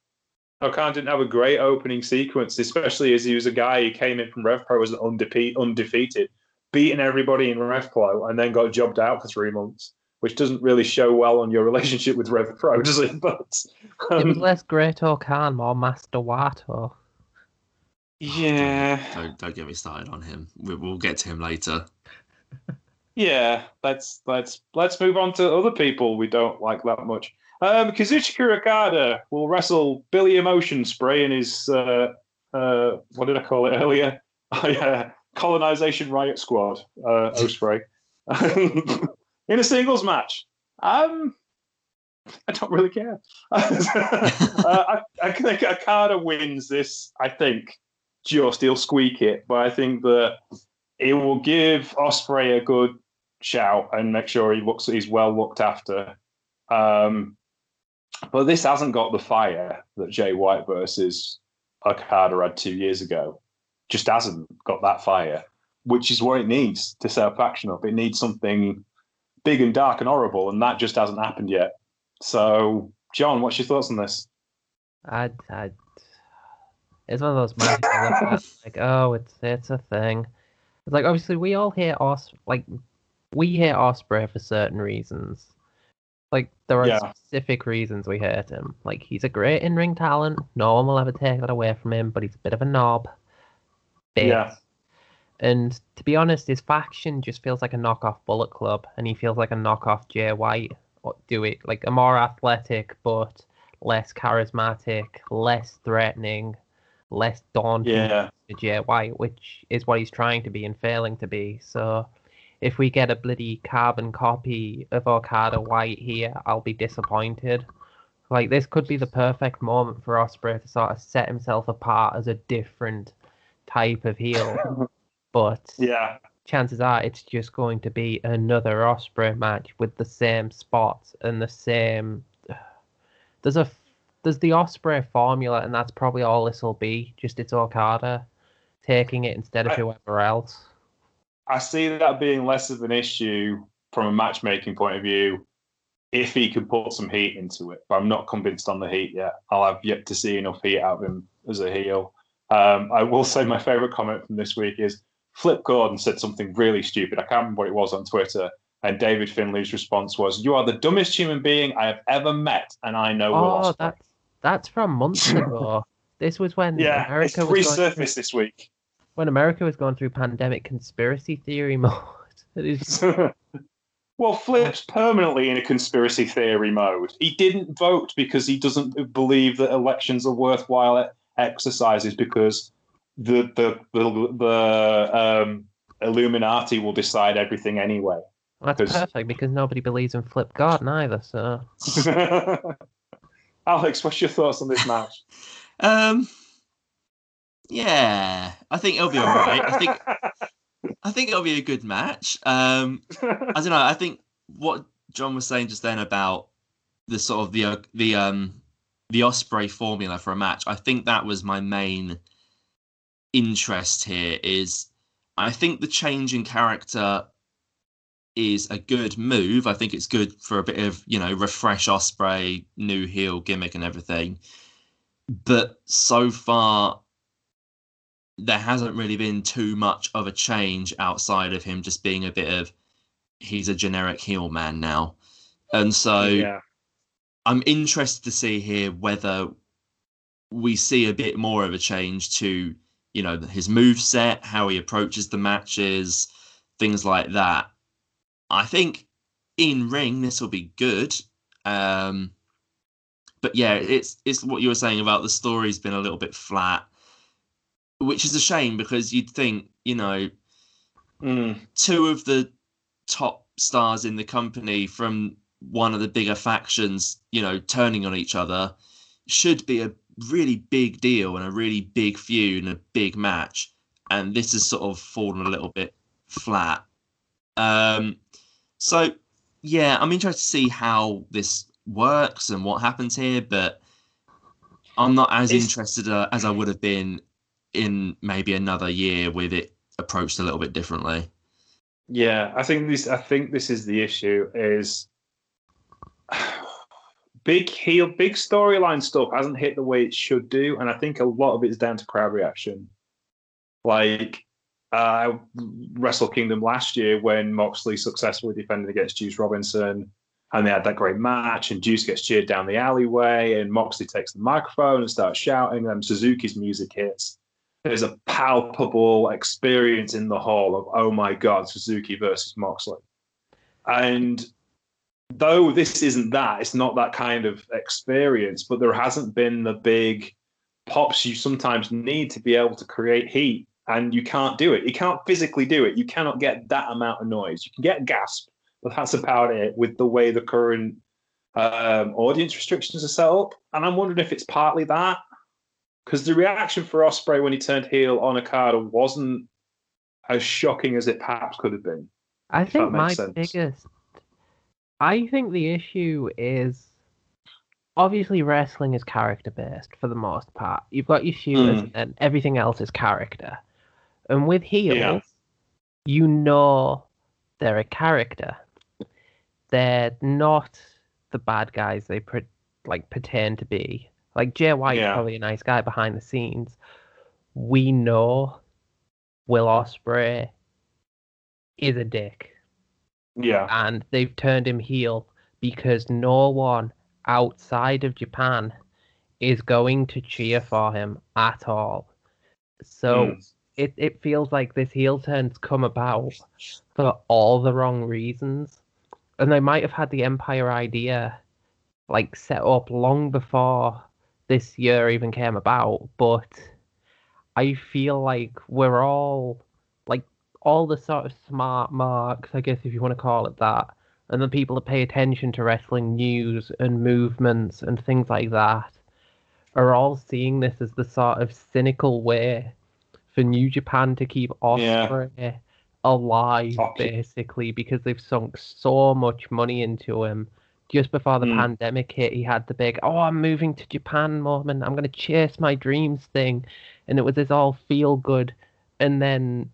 O'Khan didn't have a great opening sequence, especially as he was a guy who came in from RevPro as undefeated, beating everybody in RevPro, and then got jobbed out for 3 months, which doesn't really show well on your relationship with RevPro, does it? But it was less Great O'Khan, more Master Wato. Yeah. Don't get me started on him. We'll get to him later. Yeah, let's move on to other people we don't like that much. Kazuchika Okada will wrestle Billy Emotion Spray in his, what did I call it earlier? Colonization Riot Squad, Ospreay, in a singles match. I don't really care. I think Okada wins this, I think. Just he'll squeak it, but I think that it will give Ospreay a good shout and make sure he's well looked after. But this hasn't got the fire that Jay White versus Okada had 2 years ago. Just hasn't got that fire, which is what it needs to set a faction up. It needs something big and dark and horrible, and that just hasn't happened yet. So, John, what's your thoughts on this? It's one of those moments like, oh, it's a thing. It's like, obviously, we all hate Ospreay for certain reasons. Like, there are specific reasons we hate him. Like, he's a great in-ring talent. No one will ever take that away from him, but he's a bit of a knob. Yeah. And to be honest, his faction just feels like a knockoff Bullet Club, and he feels like a knockoff Jay White. Like, a more athletic, but less charismatic, less threatening, less daunting to Jay White, which is what he's trying to be and failing to be, so... If we get a bloody carbon copy of Okada White here, I'll be disappointed. Like, this could be the perfect moment for Ospreay to sort of set himself apart as a different type of heel. But chances are it's just going to be another Ospreay match with the same spots and the same... There's the Ospreay formula, and that's probably all this will be. Just it's Okada taking it instead of whoever else. I see that being less of an issue from a matchmaking point of view if he can put some heat into it. But I'm not convinced on the heat yet. I'll have yet to see enough heat out of him as a heel. I will say my favourite comment from this week is Flip Gordon said something really stupid. I can't remember what it was on Twitter. And David Finley's response was, "You are the dumbest human being I have ever met, and I know we're lost." That's from months ago. This was when America was resurfaced this week. When America was going through pandemic conspiracy theory mode. Well, Flip's permanently in a conspiracy theory mode. He didn't vote because he doesn't believe that elections are worthwhile exercises because the Illuminati will decide everything anyway. Well, that's perfect because nobody believes in Flip Gordon either, so... Alex, what's your thoughts on this match? Yeah, I think it'll be all right. I think it'll be a good match. I don't know. I think what John was saying just then about the sort of the Ospreay formula for a match. I think that was my main interest here. Is I think the change in character is a good move. I think it's good for a bit of, you know, refresh Ospreay, new heel gimmick and everything. But so far, there hasn't really been too much of a change outside of him just being a bit of, he's a generic heel man now. And so yeah. I'm interested to see here whether we see a bit more of a change to, you know, his moveset, how he approaches the matches, things like that. I think in ring this will be good. But yeah, it's what you were saying about the story's been a little bit flat, which is a shame because you'd think, you know, two of the top stars in the company from one of the bigger factions, you know, turning on each other should be a really big deal and a really big feud and a big match. And this has sort of fallen a little bit flat. So, yeah, I'm interested to see how this works and what happens here, but I'm not as interested as I would have been in maybe another year with it approached a little bit differently. Yeah, I think this is the issue, is big storyline stuff hasn't hit the way it should do, and I think a lot of it's down to crowd reaction. Like Wrestle Kingdom last year when Moxley successfully defended against Juice Robinson, and they had that great match, and Juice gets cheered down the alleyway, and Moxley takes the microphone and starts shouting, and Suzuki's music hits. There's a palpable experience in the hall of, oh my God, Suzuki versus Moxley. And though this isn't that, it's not that kind of experience, but there hasn't been the big pops you sometimes need to be able to create heat, and you can't do it. You can't physically do it. You cannot get that amount of noise. You can get gasp, but that's about it with the way the current audience restrictions are set up. And I'm wondering if it's partly that. Because the reaction for Ospreay when he turned heel on Okada wasn't as shocking as it perhaps could have been. I think I think the issue is, obviously wrestling is character-based for the most part. You've got your shooters and everything else is character. And with heels, you know they're a character. They're not the bad guys they pretend to be. Like, Jay White's probably a nice guy behind the scenes. We know Will Ospreay is a dick. Yeah. And they've turned him heel because no one outside of Japan is going to cheer for him at all. So it feels like this heel turn's come about for all the wrong reasons. And they might have had the Empire idea, like, set up long before this year even came about, but I feel like we're all, like, all the sort of smart marks, I guess if you want to call it that, and the people that pay attention to wrestling news and movements and things like that are all seeing this as the sort of cynical way for New Japan to keep Ospreay alive, basically, because they've sunk so much money into him. Just before the pandemic hit, he had the big, oh, I'm moving to Japan moment. I'm going to chase my dreams thing. And it was this all feel good. And then,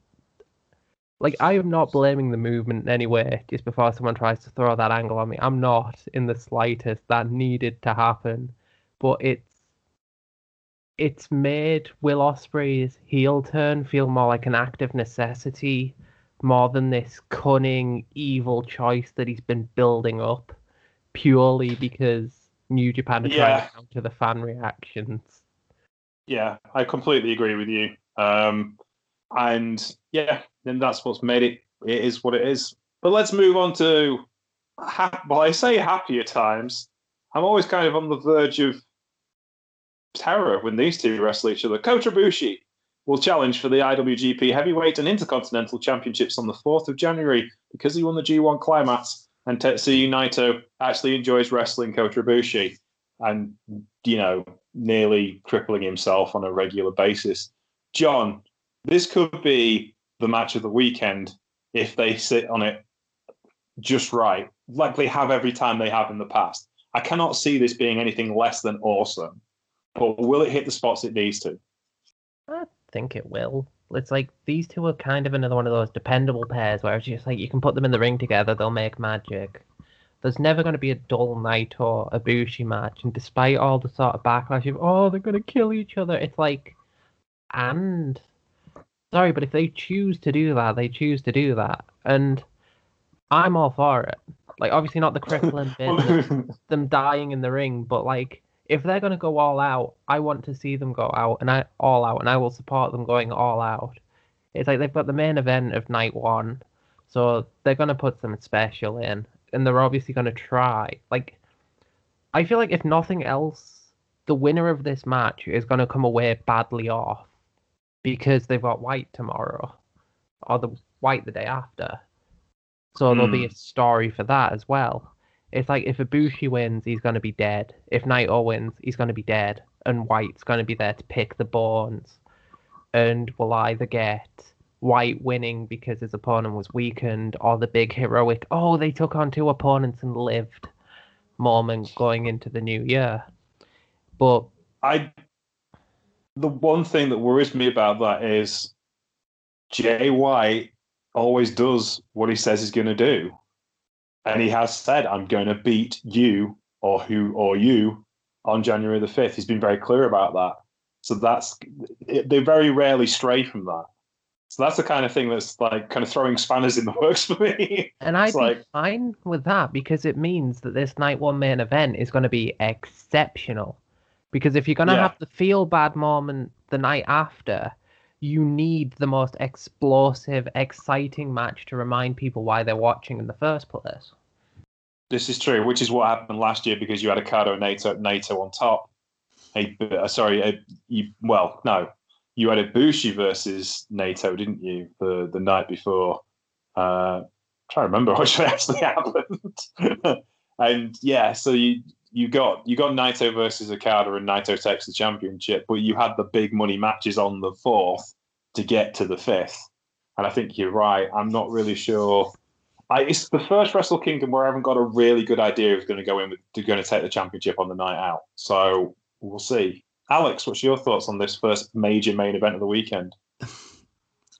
like, I am not blaming the movement in any way. Just before someone tries to throw that angle on me, I'm not in the slightest. That needed to happen. But it's made Will Ospreay's heel turn feel more like an act of necessity, more than this cunning, evil choice that he's been building up. Purely because New Japan are trying to counter the fan reactions. Yeah, I completely agree with you. And yeah, then that's what's made it. It is what it is. But let's move on to, well, I say happier times. I'm always kind of on the verge of terror when these two wrestle each other. Kota Ibushi will challenge for the IWGP Heavyweight and Intercontinental Championships on the 4th of January because he won the G1 Climax. And Tetsuya Naito actually enjoys wrestling Kota Ibushi and, you know, nearly crippling himself on a regular basis. John, this could be the match of the weekend if they sit on it just right, like they have every time they have in the past. I cannot see this being anything less than awesome. But will it hit the spots it needs to? I think it will. It's like these two are kind of another one of those dependable pairs where it's just like you can put them in the ring together, they'll make magic. There's never going to be a dull Naito Ibushi match, and despite all the sort of backlash of, oh, they're going to kill each other, it's like, and... Sorry, but if they choose to do that, they choose to do that. And I'm all for it. Like, obviously not the crippling bit, them dying in the ring, but like, if they're going to go all out, I want to see them go out, and I will support them going all out. It's like they've got the main event of night one, so they're going to put some special in. And they're obviously going to try. Like, I feel like if nothing else, the winner of this match is going to come away badly off because they've got White tomorrow or the White the day after. So there'll be a story for that as well. It's like if Ibushi wins, he's going to be dead. If Naito wins, he's going to be dead. And White's going to be there to pick the bones. And we'll either get White winning because his opponent was weakened, or the big heroic, oh, they took on two opponents and lived moment going into the new year. But the one thing that worries me about that is Jay White always does what he says he's going to do. And he has said, I'm going to beat you or who or you on January the 5th. He's been very clear about that. So that's it, they very rarely stray from that. So that's the kind of thing that's like kind of throwing spanners in the works for me. And I'd be fine with that because it means that this night one main event is going to be exceptional. Because if you're going to have the feel bad moment the night after, you need the most explosive, exciting match to remind people why they're watching in the first place. This is true, which is what happened last year because you had Okada and Naito on top. You had Ibushi versus Naito, didn't you, the night before? I'm trying to remember what actually happened. And yeah, so you got Naito versus Okada, and Naito takes the championship, but you had the big money matches on the 4th to get to the 5th. And I think you're right. I'm not really sure. It's the first Wrestle Kingdom where I haven't got a really good idea who's going to go in, going to take the championship on the night out. So we'll see. Alex, what's your thoughts on this first major main event of the weekend?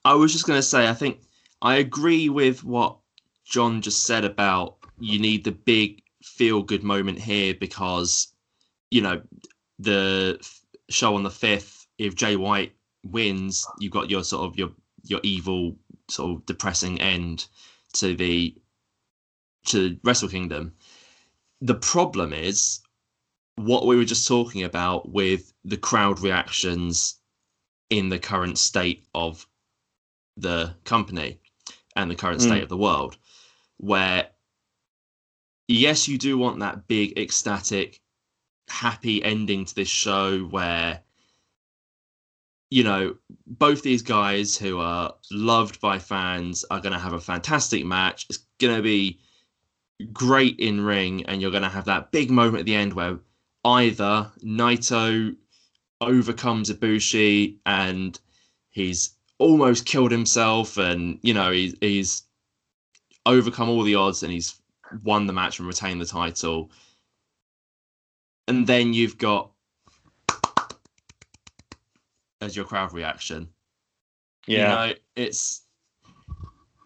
I was just going to say, I think I agree with what John just said about you need the big feel-good moment here because, you know, the show on the 5th, if Jay White wins, you've got your sort of your evil sort of depressing end to Wrestle Kingdom. The problem is what we were just talking about with the crowd reactions in the current state of the company and the current state of the world, where, yes, you do want that big, ecstatic, happy ending to this show where, you know, both these guys who are loved by fans are going to have a fantastic match. It's going to be great in ring, and you're going to have that big moment at the end where either Naito overcomes Ibushi and he's almost killed himself and, you know, he's overcome all the odds and he's won the match and retained the title. And then you've got as your crowd reaction. Yeah. You know,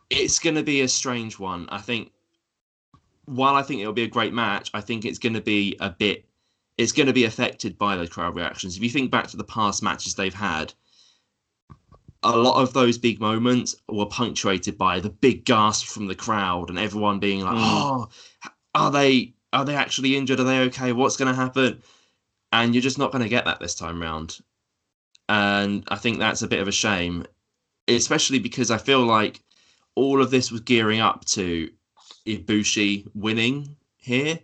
it's going to be a strange one. I think, while I think it'll be a great match, I think it's going to be it's going to be affected by those crowd reactions. If you think back to the past matches they've had, a lot of those big moments were punctuated by the big gasp from the crowd and everyone being like, oh, are they actually injured? Are they okay? What's going to happen? And you're just not going to get that this time round. And I think that's a bit of a shame, especially because I feel like all of this was gearing up to Ibushi winning here.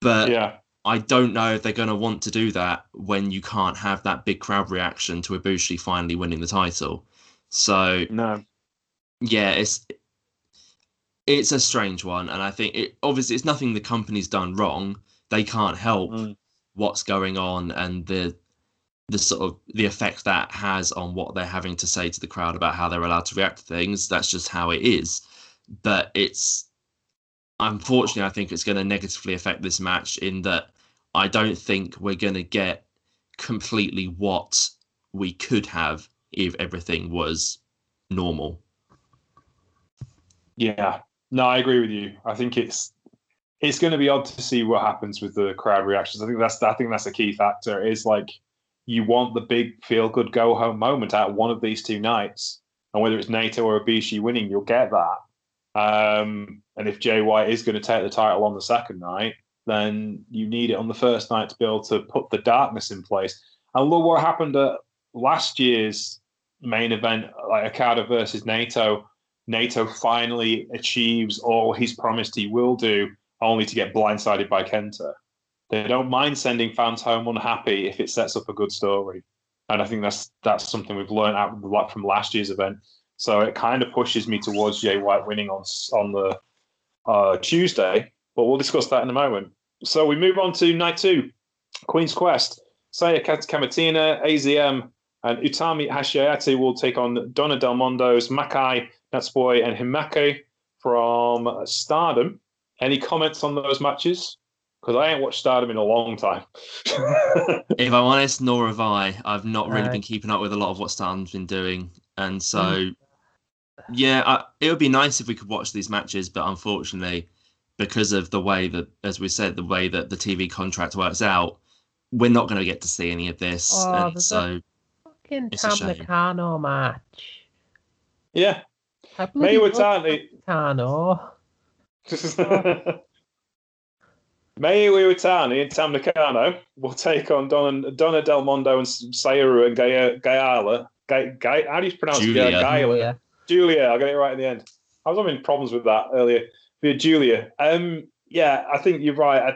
But yeah, I don't know if they're going to want to do that when you can't have that big crowd reaction to Ibushi finally winning the title. So no, yeah, it's a strange one, and I think obviously it's nothing the company's done wrong. They can't help what's going on and the sort of the effect that has on what they're having to say to the crowd about how they're allowed to react to things. That's just how it is. But it's unfortunately, I think it's going to negatively affect this match in that I don't think we're going to get completely what we could have if everything was normal. Yeah, no, I agree with you. I think it's going to be odd to see what happens with the crowd reactions. I think that's a key factor. It's like you want the big feel-good go-home moment out of one of these two nights, and whether it's Naito or Ibushi winning, you'll get that. And if Jay White is going to take the title on the second night, then you need it on the first night to be able to put the darkness in place. And look what happened at last year's main event, like Okada versus Naito. Naito finally achieves all he's promised he will do, only to get blindsided by Kenta. They don't mind sending fans home unhappy if it sets up a good story. And I think that's something we've learned out from last year's event. So it kind of pushes me towards Jay White winning on the Tuesday, but we'll discuss that in a moment. So we move on to night two, Queen's Quest. Saya Kamatina, AZM, and Utami Hashiayate will take on Donna Del Mondo's Makai, Natsupoi, and Himake from Stardom. Any comments on those matches? Because I ain't watched Stardom in a long time. If I'm honest, nor have I. I've not really been keeping up with a lot of what Stardom's been doing. And so, it would be nice if we could watch these matches, but unfortunately, because of the way that, as we said, the way that the TV contract works out, we're not going to get to see any of this. Oh, and so, fucking Tam Nakano match. Yeah. Mayu Iwatani. Nakano. Mayu Iwatani and Tam Nakano will take on Donna Del Mondo and Sayuru and Gayala. How do you pronounce Julia? Julia. I got it right in the end. I was having problems with that earlier. Julia. I think you're right.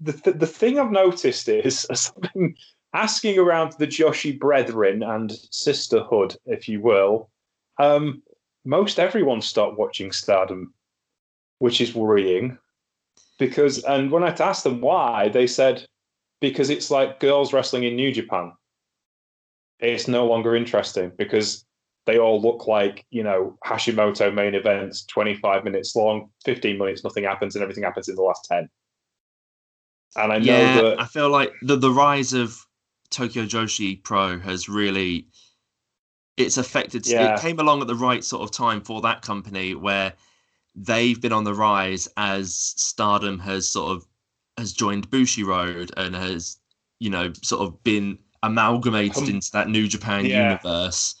The thing I've noticed is something asking around the Joshi brethren and sisterhood, if you will. Most everyone stopped watching Stardom, which is worrying. And when I asked them why, they said, because it's like girls wrestling in New Japan. It's no longer interesting because they all look like, Hashimoto main events, 25 minutes long, 15 minutes, nothing happens, and everything happens in the last 10. And I know that... I feel like the rise of Tokyo Joshi Pro has really... It's affected... Yeah. It came along at the right sort of time for that company where they've been on the rise as Stardom has joined Bushiroad and has, been... amalgamated into that New Japan universe,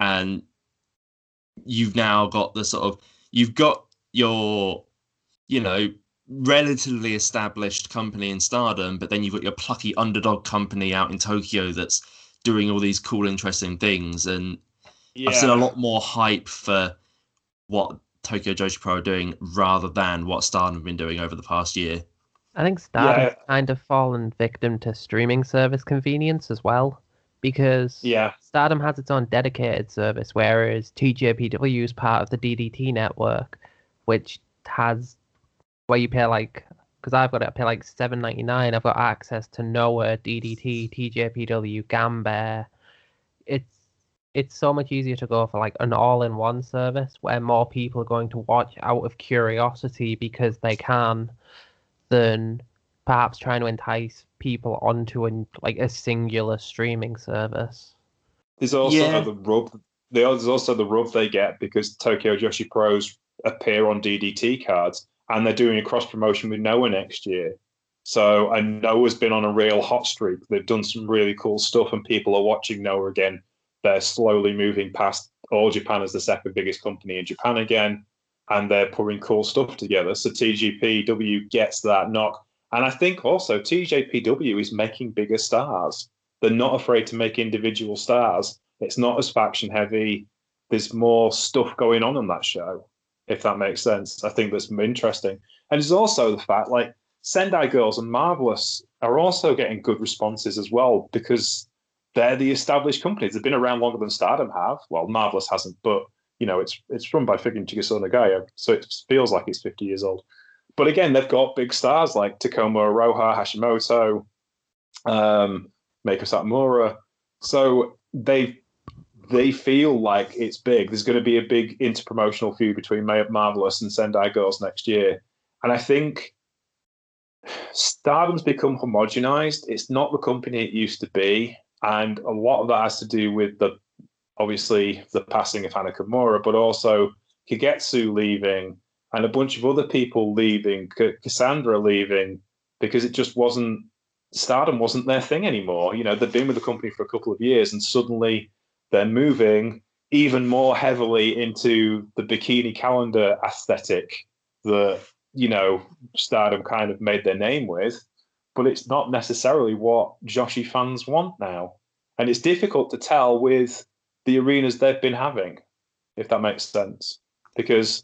and you've now got your relatively established company in Stardom, but then you've got your plucky underdog company out in Tokyo that's doing all these cool, interesting things. And I've seen a lot more hype for what Tokyo Joshi Pro are doing rather than what Stardom have been doing over the past year. I think Stardom has kind of fallen victim to streaming service convenience as well, because Stardom has its own dedicated service, whereas TJPW is part of the DDT network, which has where you pay because I've got it, I pay $7.99. I've got access to Noah, DDT, TJPW, Gambare. It's so much easier to go for an all-in-one service where more people are going to watch out of curiosity because they can, than perhaps trying to entice people onto a singular streaming service. There's also the rub. There's also the rub they get because Tokyo Joshi Pros appear on DDT cards, and they're doing a cross promotion with Noah next year. So, and Noah's been on a real hot streak. They've done some really cool stuff, and people are watching Noah again. They're slowly moving past All Japan as the second biggest company in Japan again. And they're putting cool stuff together. So TJPW gets that knock. And I think also TJPW is making bigger stars. They're not afraid to make individual stars. It's not as faction heavy. There's more stuff going on that show, if that makes sense. I think that's interesting. And there's also the fact Sendai Girls and Marvelous are also getting good responses as well because they're the established companies. They've been around longer than Stardom have. Well, Marvelous hasn't, but... it's run by friggin' Chigusa Nagaya, so it feels like it's 50 years old. But again, they've got big stars like Takuma Aroha, Hashimoto, Meiko Satomura. So they feel like it's big. There's going to be a big interpromotional feud between Marvelous and Sendai Girls next year. And I think Stardom's become homogenized. It's not the company it used to be. And a lot of that has to do with the, obviously, the passing of Hana Kimura, but also Kagetsu leaving and a bunch of other people leaving, Cassandra leaving, because it just wasn't, Stardom wasn't their thing anymore. You know, they've been with the company for a couple of years and suddenly they're moving even more heavily into the bikini calendar aesthetic that, you know, Stardom kind of made their name with, but it's not necessarily what Joshi fans want now. And it's difficult to tell with the arenas they've been having, if that makes sense, because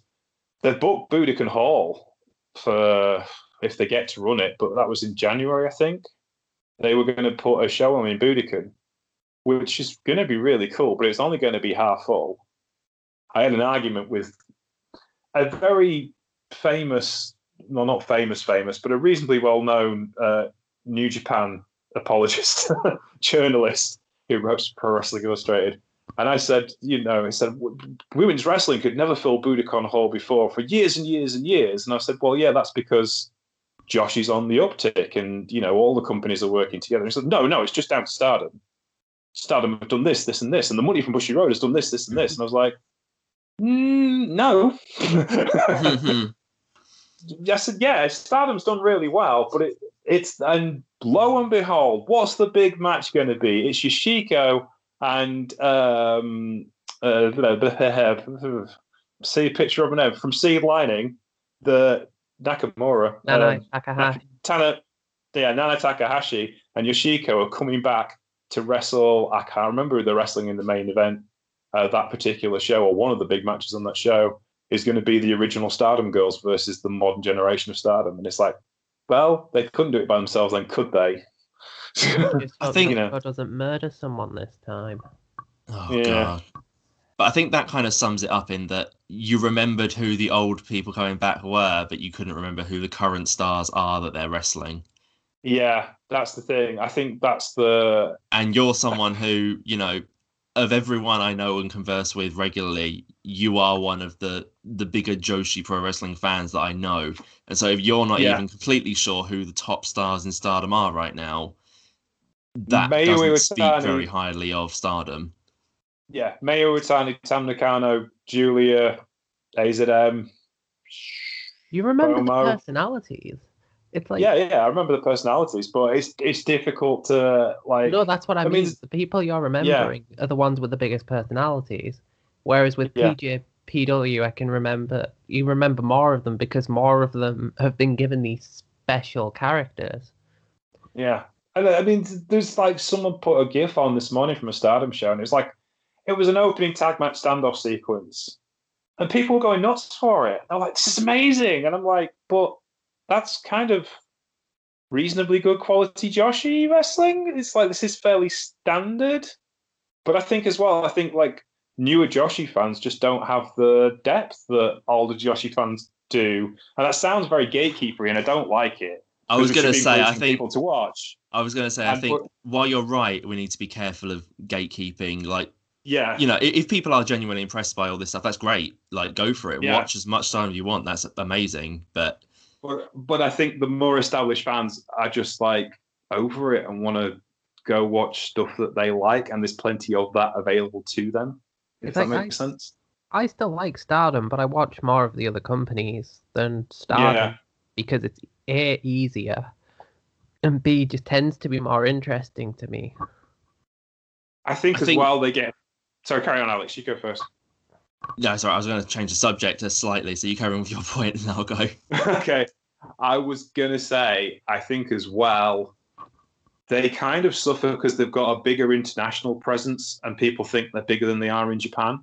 they've booked Budokan Hall for, if they get to run it, but that was in January, I think. They were going to put a show on in Budokan, which is going to be really cool, but it's only going to be half full. I had an argument with a very famous, well, not famous, but a reasonably well-known New Japan apologist, journalist who writes Pro Wrestling Illustrated. And I said, you know, he said, women's wrestling could never fill Budokan Hall before for years and years and years. And I said, well, yeah, that's because Josh is on the uptick and, you know, all the companies are working together. And he said, no, it's just down to Stardom. Stardom have done this, this, and this, and the money from Bushy Road has done this, this, and this. And I was like, no. I said, yeah, Stardom's done really well, but it's, and lo and behold, what's the big match going to be? It's Yoshiko and see a picture of an from Seed Lining, the Nakamura, Nana Takahashi and Yoshiko are coming back to wrestle. I can't remember who they're wrestling in the main event. That particular show, or one of the big matches on that show, is going to be the original Stardom girls versus the modern generation of Stardom. And it's like, well, they couldn't do it by themselves then, could they? I think, you know, God doesn't murder someone this time. Oh, yeah. God. But I think that kind of sums it up in that you remembered who the old people coming back were, but you couldn't remember who the current stars are that they're wrestling. Yeah, that's the thing. I think that's the... And you're someone who, you know, of everyone I know and converse with regularly, you are one of the bigger Joshi pro wrestling fans that I know. And so if you're not even completely sure who the top stars in Stardom are right now, that Mayu doesn't Iwatani, speak very highly of Stardom. Yeah, Mayu Iwatani, Tam Nakano, Julia, AZM. You remember Momo. The personalities. It's like, yeah, I remember the personalities, but it's difficult to, like... No, that's what I mean. The people you're remembering are the ones with the biggest personalities, whereas with PJPW, I can remember... You remember more of them because more of them have been given these special characters. Yeah. And I mean, there's, like, someone put a GIF on this morning from a Stardom show, and it was like, it was an opening tag match standoff sequence. And people were going nuts for it. They're like, this is amazing! And I'm like, but... That's kind of reasonably good quality Joshi wrestling. It's like, this is fairly standard. But I think as well, like newer Joshi fans just don't have the depth that older Joshi fans do. And that sounds very gatekeepery and I don't like it. I was going to say, I think people to watch. While you're right, we need to be careful of gatekeeping. Like, yeah, you know, if people are genuinely impressed by all this stuff, that's great. Like, go for it. Yeah. Watch as much time as you want. That's amazing. But I think the more established fans are just like over it and want to go watch stuff that they like, and there's plenty of that available to them. If that makes sense. I still like Stardom, but I watch more of the other companies than Stardom because it's A, easier, and B, just tends to be more interesting to me. I think as well they get... Sorry, carry on, Alex. You go first. No, sorry, I was going to change the subject slightly, so you carry on with your point and I'll go. Okay. I was going to say, I think as well, they kind of suffer because they've got a bigger international presence and people think they're bigger than they are in Japan,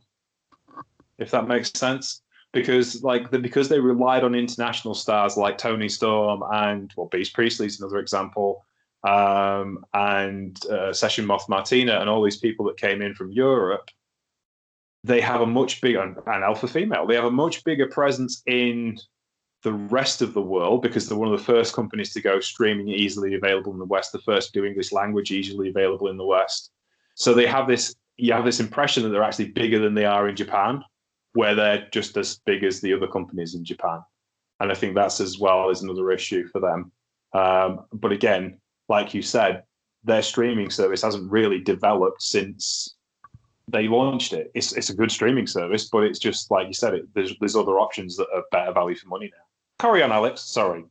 if that makes sense. Because because they relied on international stars like Tony Storm and, well, Beast Priestley's another example, and Session Moth Martina and all these people that came in from Europe, they have a much bigger, and alpha female, they have a much bigger presence in the rest of the world because they're one of the first companies to go streaming easily available in the West, the first to do English language easily available in the West. So they have this, you have this impression that they're actually bigger than they are in Japan, where they're just as big as the other companies in Japan. And I think that's as well is another issue for them. But again, like you said, their streaming service hasn't really developed since they launched it. It's a good streaming service, but it's just, like you said, there's other options that are better value for money now. Carry on, Alex. Sorry.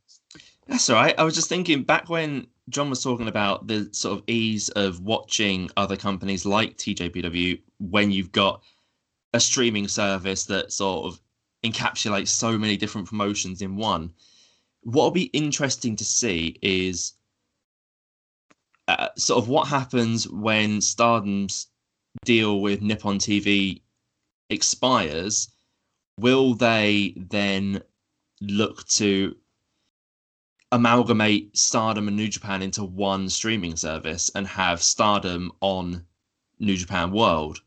That's all right. I was just thinking back when John was talking about the sort of ease of watching other companies like TJPW when you've got a streaming service that sort of encapsulates so many different promotions in one. What will be interesting to see is sort of what happens when Stardom's deal with Nippon TV expires. Will they then look to amalgamate Stardom and New Japan into one streaming service and have Stardom on New Japan World?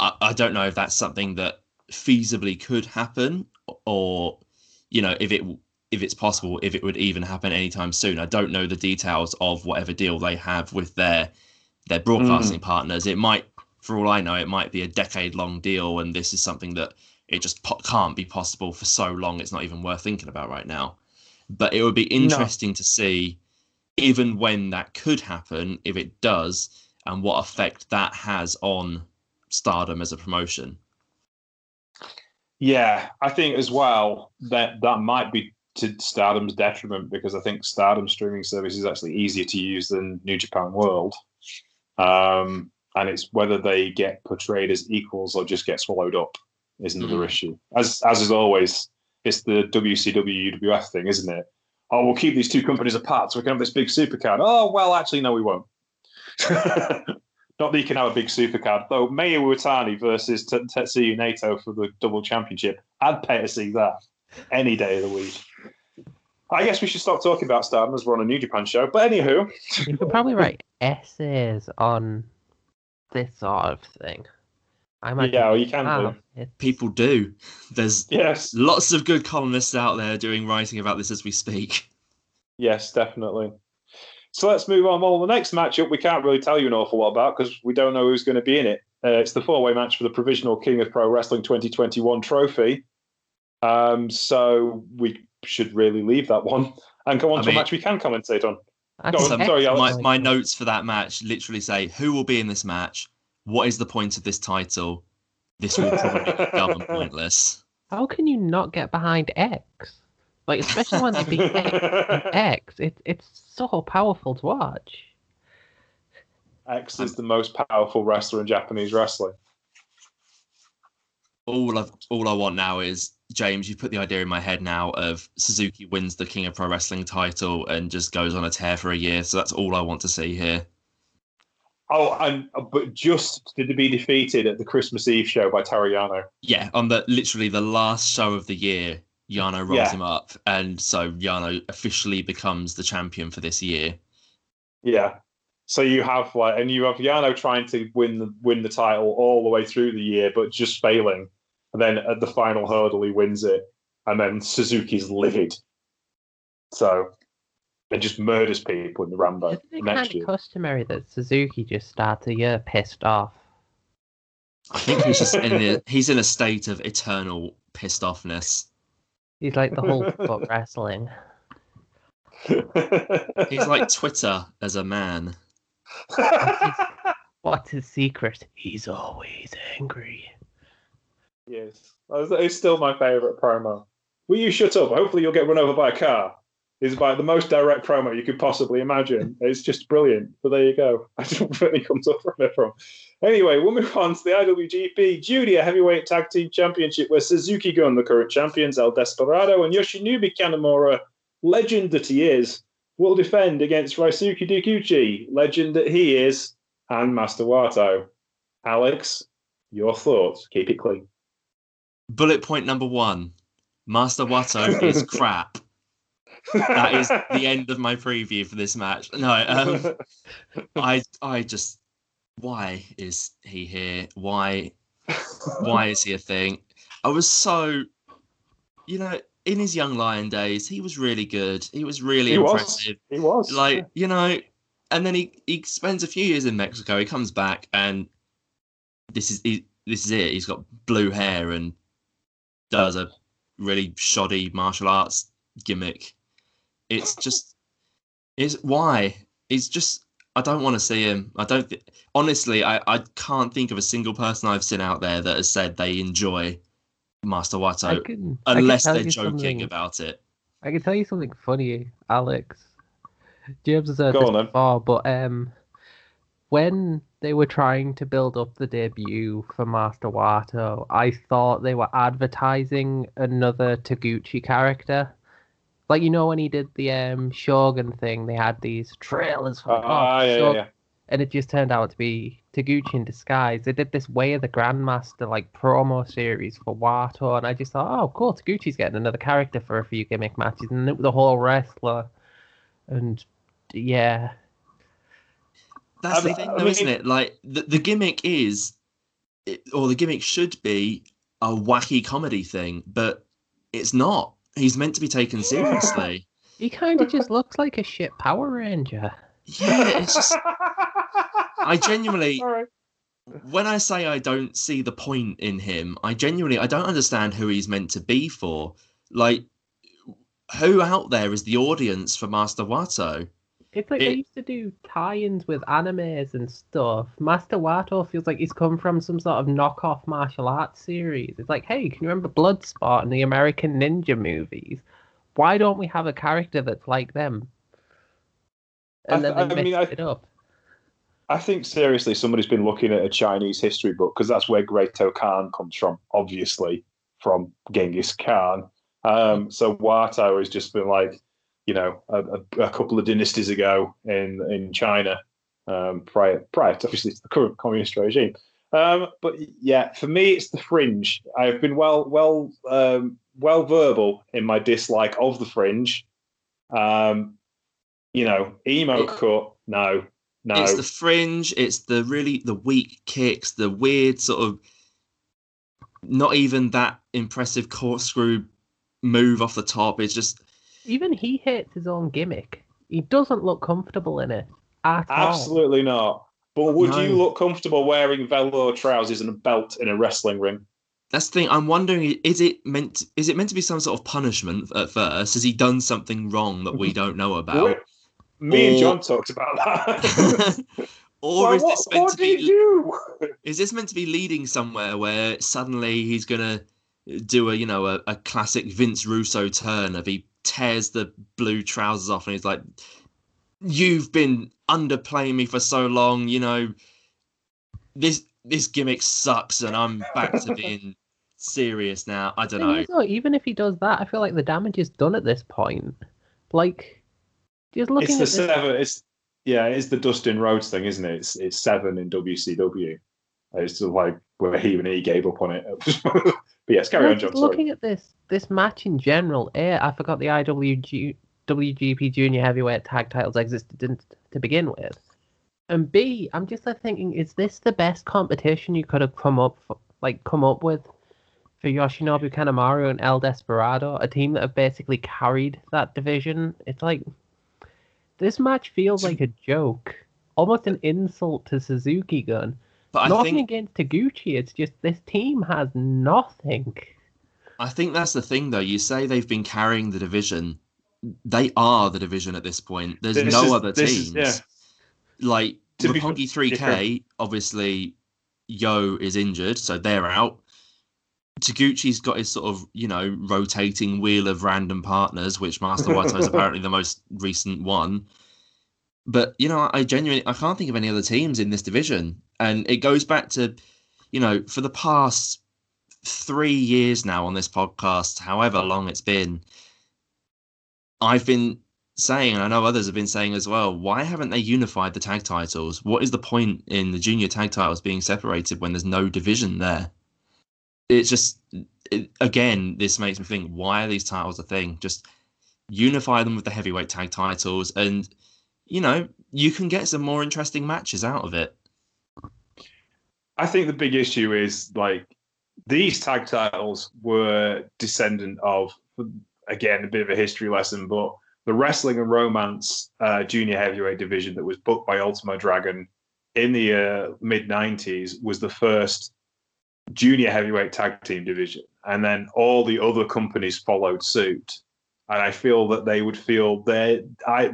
I don't know if that's something that feasibly could happen, or, you know, if it's possible, if it would even happen anytime soon. I don't know the details of whatever deal they have with their broadcasting partners. It might, for all I know, it might be a decade-long deal, and this is something that it just can't be possible for so long. It's not even worth thinking about right now. But it would be interesting to see, even when that could happen, if it does, and what effect that has on Stardom as a promotion. Yeah, I think as well that might be to Stardom's detriment, because I think Stardom's streaming service is actually easier to use than New Japan World. And it's whether they get portrayed as equals or just get swallowed up is another issue. As is always, it's the WCW, UWF thing, isn't it? Oh, we'll keep these two companies apart so we can have this big supercard. Oh, well, actually, no, we won't. Not that you can have a big supercard, though. Mayu Iwatani versus Tetsuya Naito for the double championship. I'd pay to see that any day of the week. I guess we should stop talking about Stardom as we're on a New Japan show. But anywho, you could probably write essays on this sort of thing. Yeah, you can do. People do. There's lots of good columnists out there doing writing about this as we speak. Yes, definitely. So let's move on. Well, the next matchup we can't really tell you an awful lot about because we don't know who's going to be in it. It's the four-way match for the Provisional King of Pro Wrestling 2021 trophy. So we should really leave that one and go on to a match we can commentate on. My notes for that match literally say, who will be in this match? What is the point of this title? This will probably be dumb and pointless. How can you not get behind X? Like, especially when they beat X. It's so powerful to watch. X is the most powerful wrestler in Japanese wrestling. All I want now is, James, you put the idea in my head now of Suzuki wins the King of Pro Wrestling title and just goes on a tear for a year. So that's all I want to see here. Oh, but just to be defeated at the Christmas Eve show by Toru Yano. Yeah, on literally the last show of the year, Yano rolls him up, and so Yano officially becomes the champion for this year. Yeah, so you have Yano trying to win the title all the way through the year, but just failing, and then at the final hurdle he wins it, and then Suzuki's livid. So. It just murders people in the Rambo. Isn't it kind of customary that Suzuki just starts a year pissed off? I think he's just he's in a state of eternal pissed offness. He's like the Hulk but wrestling. He's like Twitter as a man. What's his secret? He's always angry. Yes, it's still my favourite promo. Will you shut up? Hopefully you'll get run over by a car. Is by the most direct promo you could possibly imagine. It's just brilliant. But there you go. I don't really come to it from. Anyway, we'll move on to the IWGP Junior Heavyweight Tag Team Championship, where Suzuki Gun, the current champions, El Desperado, and Yoshinobu Kanemura, legend that he is, will defend against Ryosuke Dikuchi, legend that he is, and Master Wato. Alex, your thoughts. Keep it clean. Bullet point number one. Master Wato is crap. That is the end of my preview for this match. No, I just... Why is he here? Why is he a thing? I was so... You know, in his Young Lion days, he was really good. He was really impressive. He was. Like, you know... And then he spends a few years in Mexico. He comes back and this is it. He's got blue hair and does a really shoddy martial arts gimmick. It's just, I don't want to see him. Honestly, I can't think of a single person I've seen out there that has said they enjoy Master Wato unless they're joking about it. I can tell you something funny, Alex. James has said this before, but when they were trying to build up the debut for Master Wato, I thought they were advertising another Taguchi character. Like, you know, when he did the Shogun thing, they had these trailers for Shogun. And it just turned out to be Taguchi in disguise. They did this Way of the Grandmaster, like, promo series for Wato, and I just thought, oh, cool, Taguchi's getting another character for a few gimmick matches, and it was a whole wrestler. And, yeah. That's the thing, though, isn't it? Like, the gimmick is, or the gimmick should be, a wacky comedy thing, but it's not. He's meant to be taken seriously. He kind of just looks like a shit Power Ranger. Yeah, it's just... I genuinely... Sorry. When I say I don't see the point in him, I don't understand who he's meant to be for. Like, who out there is the audience for Master Wato? It's like they used to do tie-ins with animes and stuff. Master Wato feels like he's come from some sort of knockoff martial arts series. It's like, hey, can you remember Bloodsport and the American Ninja movies? Why don't we have a character that's like them? And then they mixed it up. I think, seriously, somebody's been looking at a Chinese history book, because that's where Great O-Khan comes from, obviously, from Genghis Khan. So Wato has just been like, you know, a couple of dynasties ago in China, prior to, obviously, to the current communist regime. But yeah, for me, it's the fringe. I've been well verbal in my dislike of the fringe. You know, cut, no. It's the fringe. It's the weak kicks, the weird sort of not even that impressive corkscrew move off the top. It's just. Even he hates his own gimmick. He doesn't look comfortable in it at all. Absolutely not. But would you look comfortable wearing velour trousers and a belt in a wrestling ring? That's the thing. I'm wondering, is it meant to be some sort of punishment at first? Has he done something wrong that we don't know about? And John talked about that. Is this meant to be leading somewhere where suddenly he's going to do a classic Vince Russo turn of he tears the blue trousers off and he's like, you've been underplaying me for so long, this gimmick sucks and I'm back to being serious now. I don't know. Even if he does that, I feel like the damage is done at this point. Like, just looking at Seven, it's the Dustin Rhodes thing, isn't it? It's Seven in WCW. It's like where he gave up on it. But yes, carry on, John. Looking at this match in general, I forgot the IWGP Junior Heavyweight Tag Titles existed to begin with. And B, I'm just thinking, is this the best competition you could have come up with for Yoshinobu Kanemaru and El Desperado, a team that have basically carried that division? It's like, this match feels like a joke, almost an insult to Suzuki-gun. But against Taguchi, it's just this team has nothing. I think that's the thing, though. You say they've been carrying the division. They are the division at this point. There's no other teams. Like, Roppongi 3K, different. Obviously, Yo is injured, so they're out. Taguchi's got his sort of, rotating wheel of random partners, which Master Wato is apparently the most recent one. But, I can't think of any other teams in this division. And it goes back to, for the past 3 years now on this podcast, however long it's been, I've been saying, and I know others have been saying as well, why haven't they unified the tag titles? What is the point in the junior tag titles being separated when there's no division there? It's just, this makes me think, why are these titles a thing? Just unify them with the heavyweight tag titles and, you can get some more interesting matches out of it. I think the big issue is, like, these tag titles were descendant of, again, a bit of a history lesson, but the Wrestling and Romance junior heavyweight division that was booked by Ultimo Dragon in the mid-90s was the first junior heavyweight tag team division. and then all the other companies followed suit. And I feel that they would feel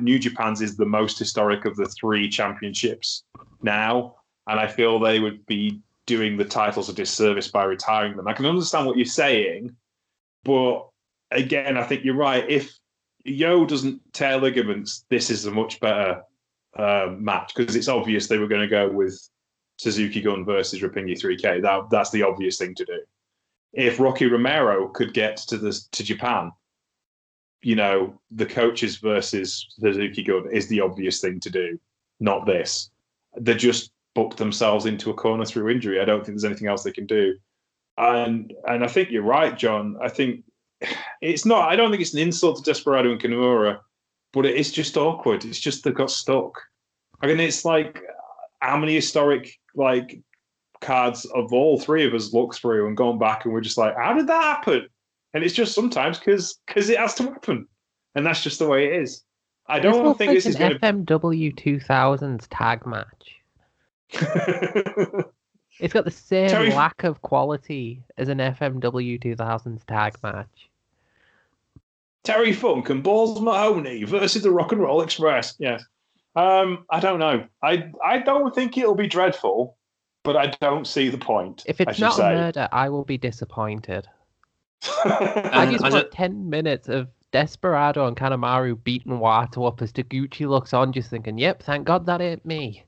New Japan's is the most historic of the three championships now, and I feel they would be doing the titles a disservice by retiring them. I can understand what you're saying, but again, I think you're right. If Yo doesn't tear ligaments, this is a much better match, because it's obvious they were going to go with Suzuki Gun versus Roppongi 3K. That's the obvious thing to do. If Rocky Romero could get to Japan, you know, the coaches versus Suzuki Gun is the obvious thing to do, not this. They just booked themselves into a corner through injury. I don't think there's anything else they can do. And I think you're right, John. I think it's not, I don't think it's an insult to Desperado and Kimura, but it is just awkward. It's just they got stuck. I mean, it's like how many historic like cards of all three of us look through and gone back and we're just like, how did that happen? And it's just sometimes because it has to happen, and that's just the way it is. I don't think this is going to FMW 2000s tag match. It's got the same lack of quality as an FMW 2000s tag match. Terry Funk and Balls Mahoney versus the Rock and Roll Express. Yes, I don't know. I don't think it'll be dreadful, but I don't see the point. If it's not a murder, I will be disappointed. I just want 10 minutes of Desperado and Kanemaru beating Wato up as Taguchi looks on just thinking, yep, thank God that ain't me.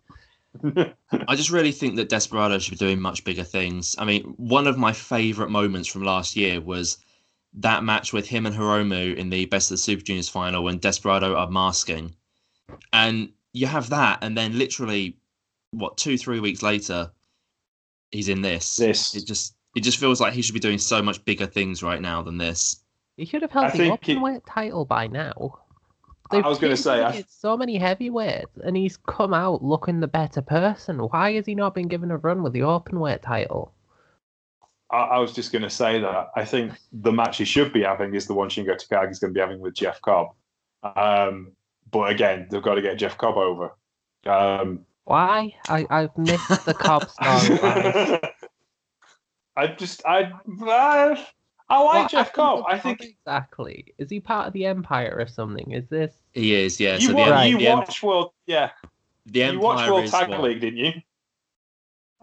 I just really think that Desperado should be doing much bigger things. I mean, one of my favourite moments from last year was that match with him and Hiromu in the Best of the Super Juniors final when Desperado are masking. And you have that, and then literally, what, 2-3 weeks later, he's in this. It just feels like he should be doing so much bigger things right now than this. He should have held the openweight title by now. I was going to say, it's so many heavyweights, and he's come out looking the better person. Why has he not been given a run with the openweight title? I was just going to say that. I think the match he should be having is the one Shingo Takagi is going to be having with Jeff Cobb. But again, they've got to get Jeff Cobb over. Why? I've missed the Cobb story. I like what Jeff Cobb. I think exactly. Is he part of the Empire or something? Is this? He is. Yeah. You, so you watched World Tag League, didn't you?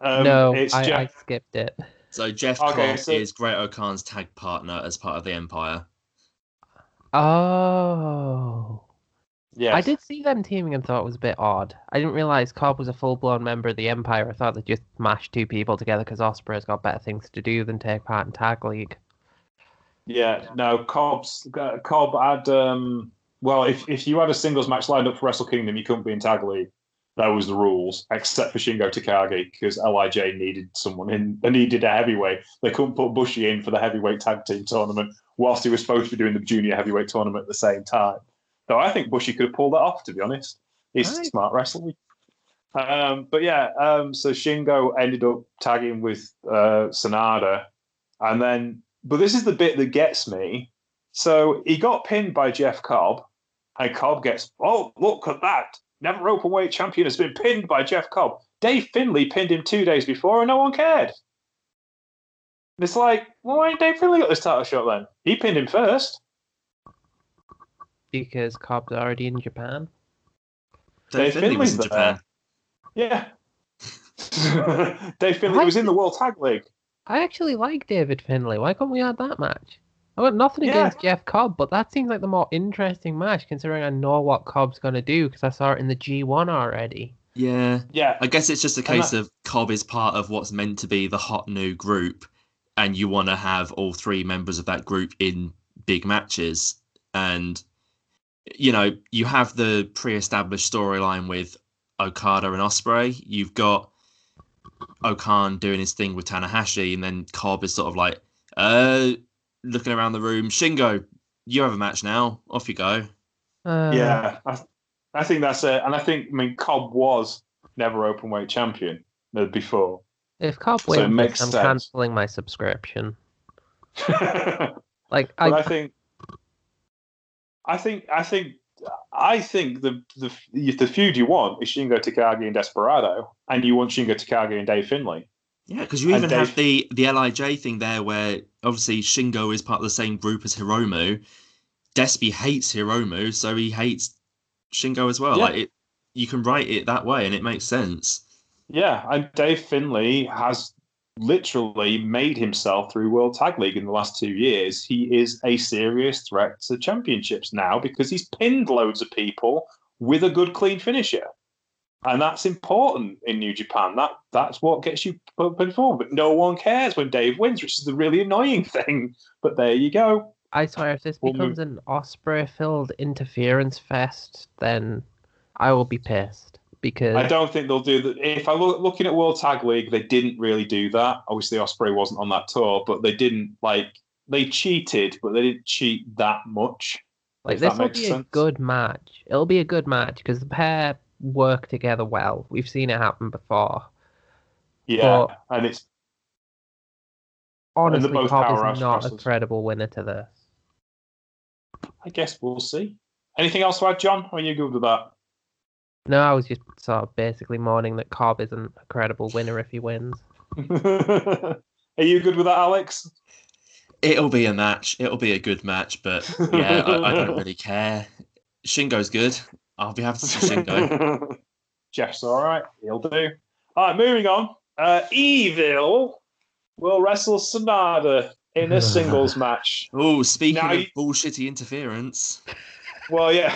No, I skipped it. So Jeff Cobb is Great O'Khan's tag partner as part of the Empire. Oh. Yes. I did see them teaming and thought it was a bit odd. I didn't realise Cobb was a full-blown member of the Empire. I thought they just mashed two people together because Ospreay's got better things to do than take part in Tag League. Yeah, no, Cobb had... well, if you had a singles match lined up for Wrestle Kingdom, you couldn't be in Tag League. That was the rules, except for Shingo Takagi, because LIJ needed someone in. They needed a heavyweight. They couldn't put Bushi in for the heavyweight tag team tournament whilst he was supposed to be doing the junior heavyweight tournament at the same time. Though I think Bushi could have pulled that off, to be honest. He's a smart wrestler. So Shingo ended up tagging with Sanada. And then, but this is the bit that gets me. So he got pinned by Jeff Cobb, and Cobb gets, oh, look at that. Never openweight champion has been pinned by Jeff Cobb. Dave Finlay pinned him 2 days before, and no one cared. And it's like, well, why ain't Dave Finlay got this title shot then? He pinned him first. Because Cobb's already in Japan. Dave Finlay was in Japan. Yeah. Dave Finlay was in the World Tag League. I actually like David Finlay. Why can't we add that match? I got nothing against Jeff Cobb, but that seems like the more interesting match, considering I know what Cobb's going to do, because I saw it in the G1 already. Yeah. I guess it's just a case of Cobb is part of what's meant to be the hot new group, and you want to have all three members of that group in big matches. And... you know, you have the pre-established storyline with Okada and Ospreay. You've got O-Khan doing his thing with Tanahashi, and then Cobb is sort of like looking around the room. Shingo, you have a match now. Off you go. I think that's it. And I think, Cobb was never openweight champion before. If Cobb wins, I'm cancelling my subscription. I think the feud you want is Shingo Takagi and Desperado, and you want Shingo Takagi and Dave Finlay. Yeah, because you even have the LIJ thing there where obviously Shingo is part of the same group as Hiromu. Despy hates Hiromu, so he hates Shingo as well. Yeah. Like, you can write it that way and it makes sense. Yeah, and Dave Finlay has literally made himself through World Tag League in the last 2 years. He is a serious threat to championships now because he's pinned loads of people with a good, clean finisher. And that's important in New Japan. That's what gets you put forward. But no one cares when Dave wins, which is the really annoying thing. But there you go. I swear, if this becomes an Ospreay-filled interference fest, then I will be pissed. Because I don't think they'll do that. If I looking at World Tag League, they didn't really do that. Obviously, Ospreay wasn't on that tour, but they didn't, they cheated, but they didn't cheat that much. This will be a good match. It'll be a good match, because the pair work together well. We've seen it happen before. Yeah, but honestly, Cobb is not a credible winner to this. I guess we'll see. Anything else to add, John? Or are you good with that? No, I was just sort of basically mourning that Cobb isn't a credible winner if he wins. Are you good with that, Alex? It'll be a match. It'll be a good match, but yeah, I don't really care. Shingo's good. I'll be happy to see Shingo. Jeff's all right. He'll do. All right, moving on. Evil will wrestle Sonada in a singles match. Oh, speaking of bullshitty interference. Well, yeah.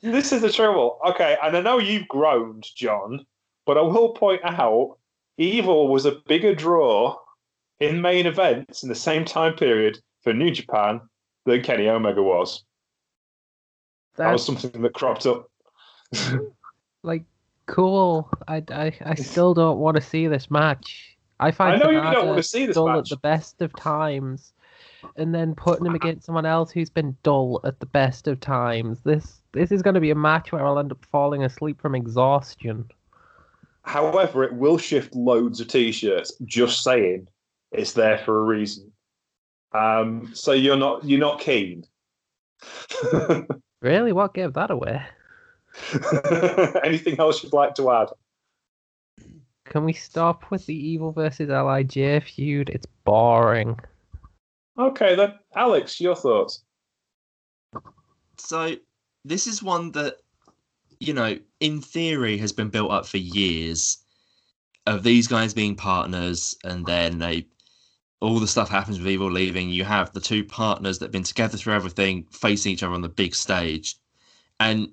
This is the trouble. Okay, and I know you've groaned, John, but I will point out Evil was a bigger draw in main events in the same time period for New Japan than Kenny Omega was. That was something that cropped up. Cool. I still don't want to see this match. I know you don't want to see this match. At the best of times, and then putting him against someone else who's been dull at the best of times. This is going to be a match where I'll end up falling asleep from exhaustion. However, it will shift loads of t-shirts. Just saying, it's there for a reason. So you're not keen. Really? What gave that away? Anything else you'd like to add? Can we stop with the Evil versus LIJ feud? It's boring. Okay, then. Alex, your thoughts? So, this is one that, in theory has been built up for years of these guys being partners, and then all the stuff happens with Evil leaving. You have the two partners that have been together through everything facing each other on the big stage. And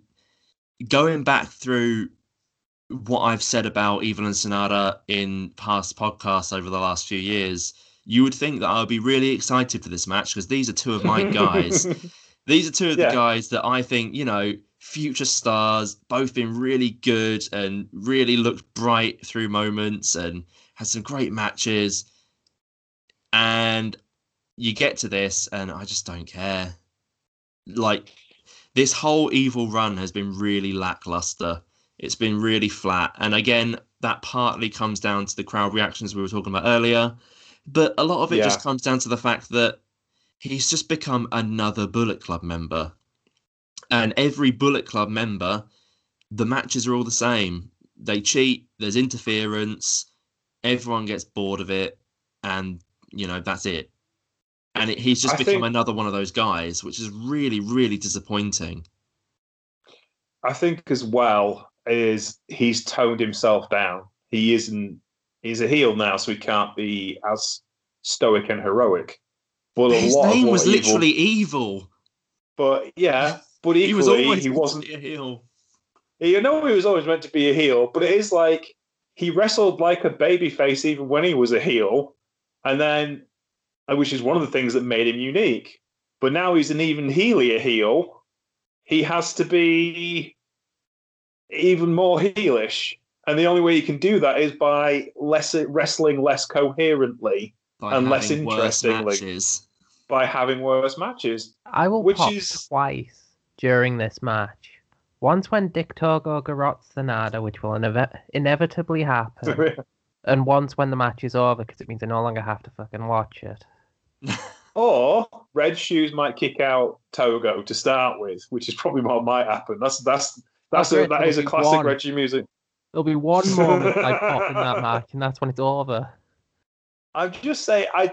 going back through what I've said about Evil and Sonada in past podcasts over the last few years, you would think that I would be really excited for this match because these are two of my guys. These are two of the guys that I think, future stars, both been really good and really looked bright through moments and had some great matches. And you get to this, and I just don't care. This whole Evil run has been really lackluster. It's been really flat. And again, that partly comes down to the crowd reactions we were talking about earlier. But a lot of it just comes down to the fact that he's just become another Bullet Club member. And every Bullet Club member, the matches are all the same. They cheat. There's interference. Everyone gets bored of it. And that's it. And he's just become another one of those guys, which is really, really disappointing. I think as well is he's toned himself down. He's a heel now, so he can't be as stoic and heroic. But his name was literally Evil. But yeah, but equally, he wasn't a heel. He was always meant to be a heel, but it is he wrestled like a babyface even when he was a heel. And then, which is one of the things that made him unique. But now he's an even heelier heel. He has to be even more heelish. And the only way he can do that is by wrestling less coherently and less interestingly. By having worse matches. I will pop twice during this match. Once when Dick Togo garrots Sonada, which will inevitably happen. And once when the match is over, because it means I no longer have to fucking watch it. Or Red Shoes might kick out Togo to start with, which is probably what might happen. That is a classic Reggie music. There'll be one moment I pop in that match, and that's when it's over. I'd just say, I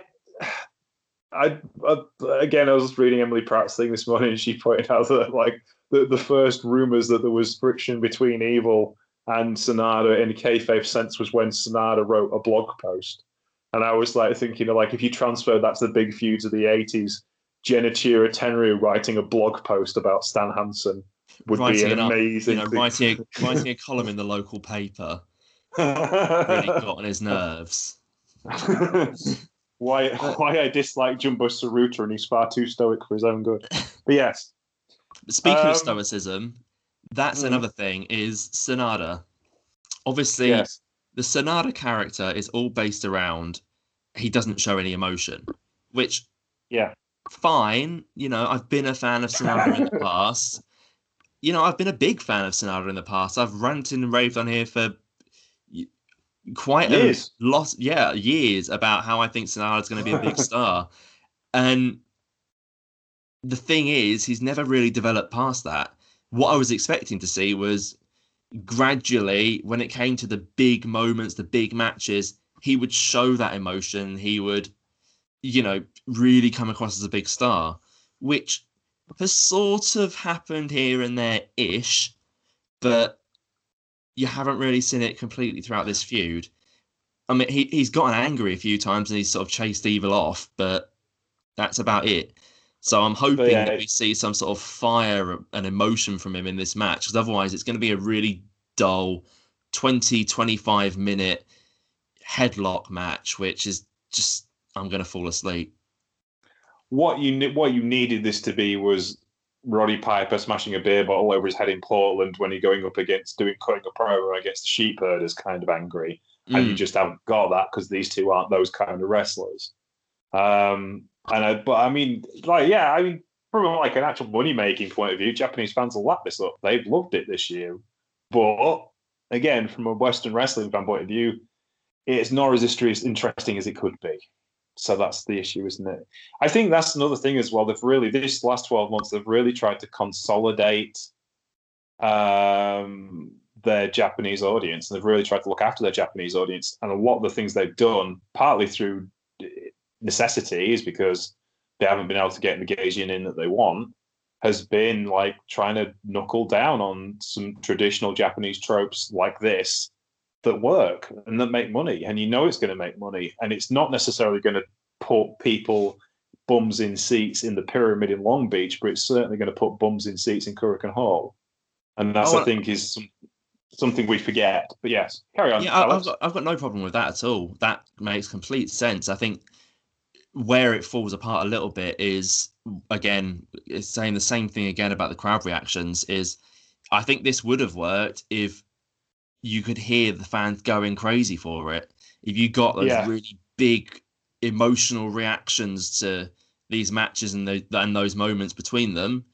was reading Emily Pratt's thing this morning, and she pointed out that like the first rumors that there was friction between Evil and Sanada in kayfabe sense was when Sanada wrote a blog post, and I was like thinking, like if you transfer that to the big feuds of the 80s, Genichiro Tenryu writing a blog post about Stan Hansen would be an amazing thing. Writing a column in the local paper really got on his nerves. Why I dislike Jumbo Saruta, and he's far too stoic for his own good. But yes. Speaking of stoicism, that's another thing, is Sanada. Obviously, yes. The Sanada character is all based around he doesn't show any emotion, which... yeah. Fine. You know, I've been a fan of Sanada in the past. You know, I've been a big fan of Sanada in the past. I've ranted and raved on here for... quite years. Years about how I think Sanada's going to be a big star, and the thing is, he's never really developed past that. What I was expecting to see was gradually, when it came to the big moments, the big matches, he would show that emotion. He would, you know, really come across as a big star, which has sort of happened here and there ish, but you haven't really seen it completely throughout this feud. I mean, he's gotten angry a few times and he's sort of chased Evil off, but that's about it. So I'm hoping that we see some sort of fire and emotion from him in this match, because otherwise it's going to be a really dull 20, 25-minute headlock match, which is just, I'm going to fall asleep. What you needed this to be was Roddy Piper smashing a beer bottle over his head in Portland when you're going up against cutting a promo against the sheep herders, kind of angry, and you just haven't got that because these two aren't those kind of wrestlers. But from like an actual money making point of view, Japanese fans will lap this up. They've loved it this year, but again, from a Western wrestling fan point of view, it's not as interesting as it could be. So that's the issue, isn't it? I think that's another thing as well. They've really, this last 12 months, they've really tried to consolidate their Japanese audience. And they've really tried to look after their Japanese audience. And a lot of the things they've done, partly through necessity, is because they haven't been able to get the Gaijin in that they want, has been like trying to knuckle down on some traditional Japanese tropes like this, that work and that make money, and you know it's going to make money, and it's not necessarily going to put people bums in seats in the pyramid in Long Beach, but it's certainly going to put bums in seats in Kurikan Hall, and that's I think is something we forget. But yes, carry on. Yeah, I've got no problem with that at all. That makes complete sense. I think where it falls apart a little bit is, again, it's saying the same thing again about the crowd reactions. Is I think this would have worked if you could hear the fans going crazy for it. If you got those really big emotional reactions to these matches and those moments between them,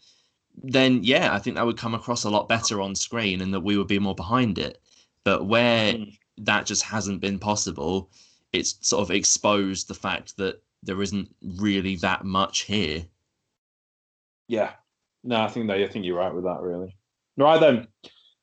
then I think that would come across a lot better on screen, and that we would be more behind it. But where that just hasn't been possible, it's sort of exposed the fact that there isn't really that much here. Yeah. No, I think you're right with that, really. Right then.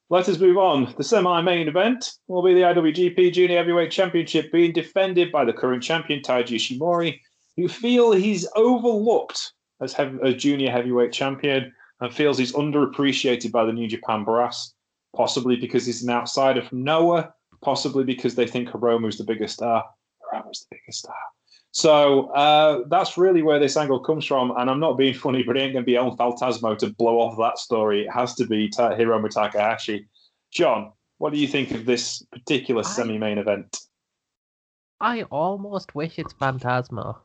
Let us move on. The semi-main event will be the IWGP Junior Heavyweight Championship, being defended by the current champion, Taji Ishimori, who feel he's overlooked as Junior Heavyweight Champion and feels he's underappreciated by the New Japan brass, possibly because he's an outsider from Noah, possibly because they think Hiromu's the biggest star. Hiromu's the biggest star. So that's really where this angle comes from. And I'm not being funny, but it ain't going to be El Phantasmo to blow off that story. It has to be Hiromu Takahashi. John, what do you think of this particular semi-main event? I almost wish it's Phantasmo.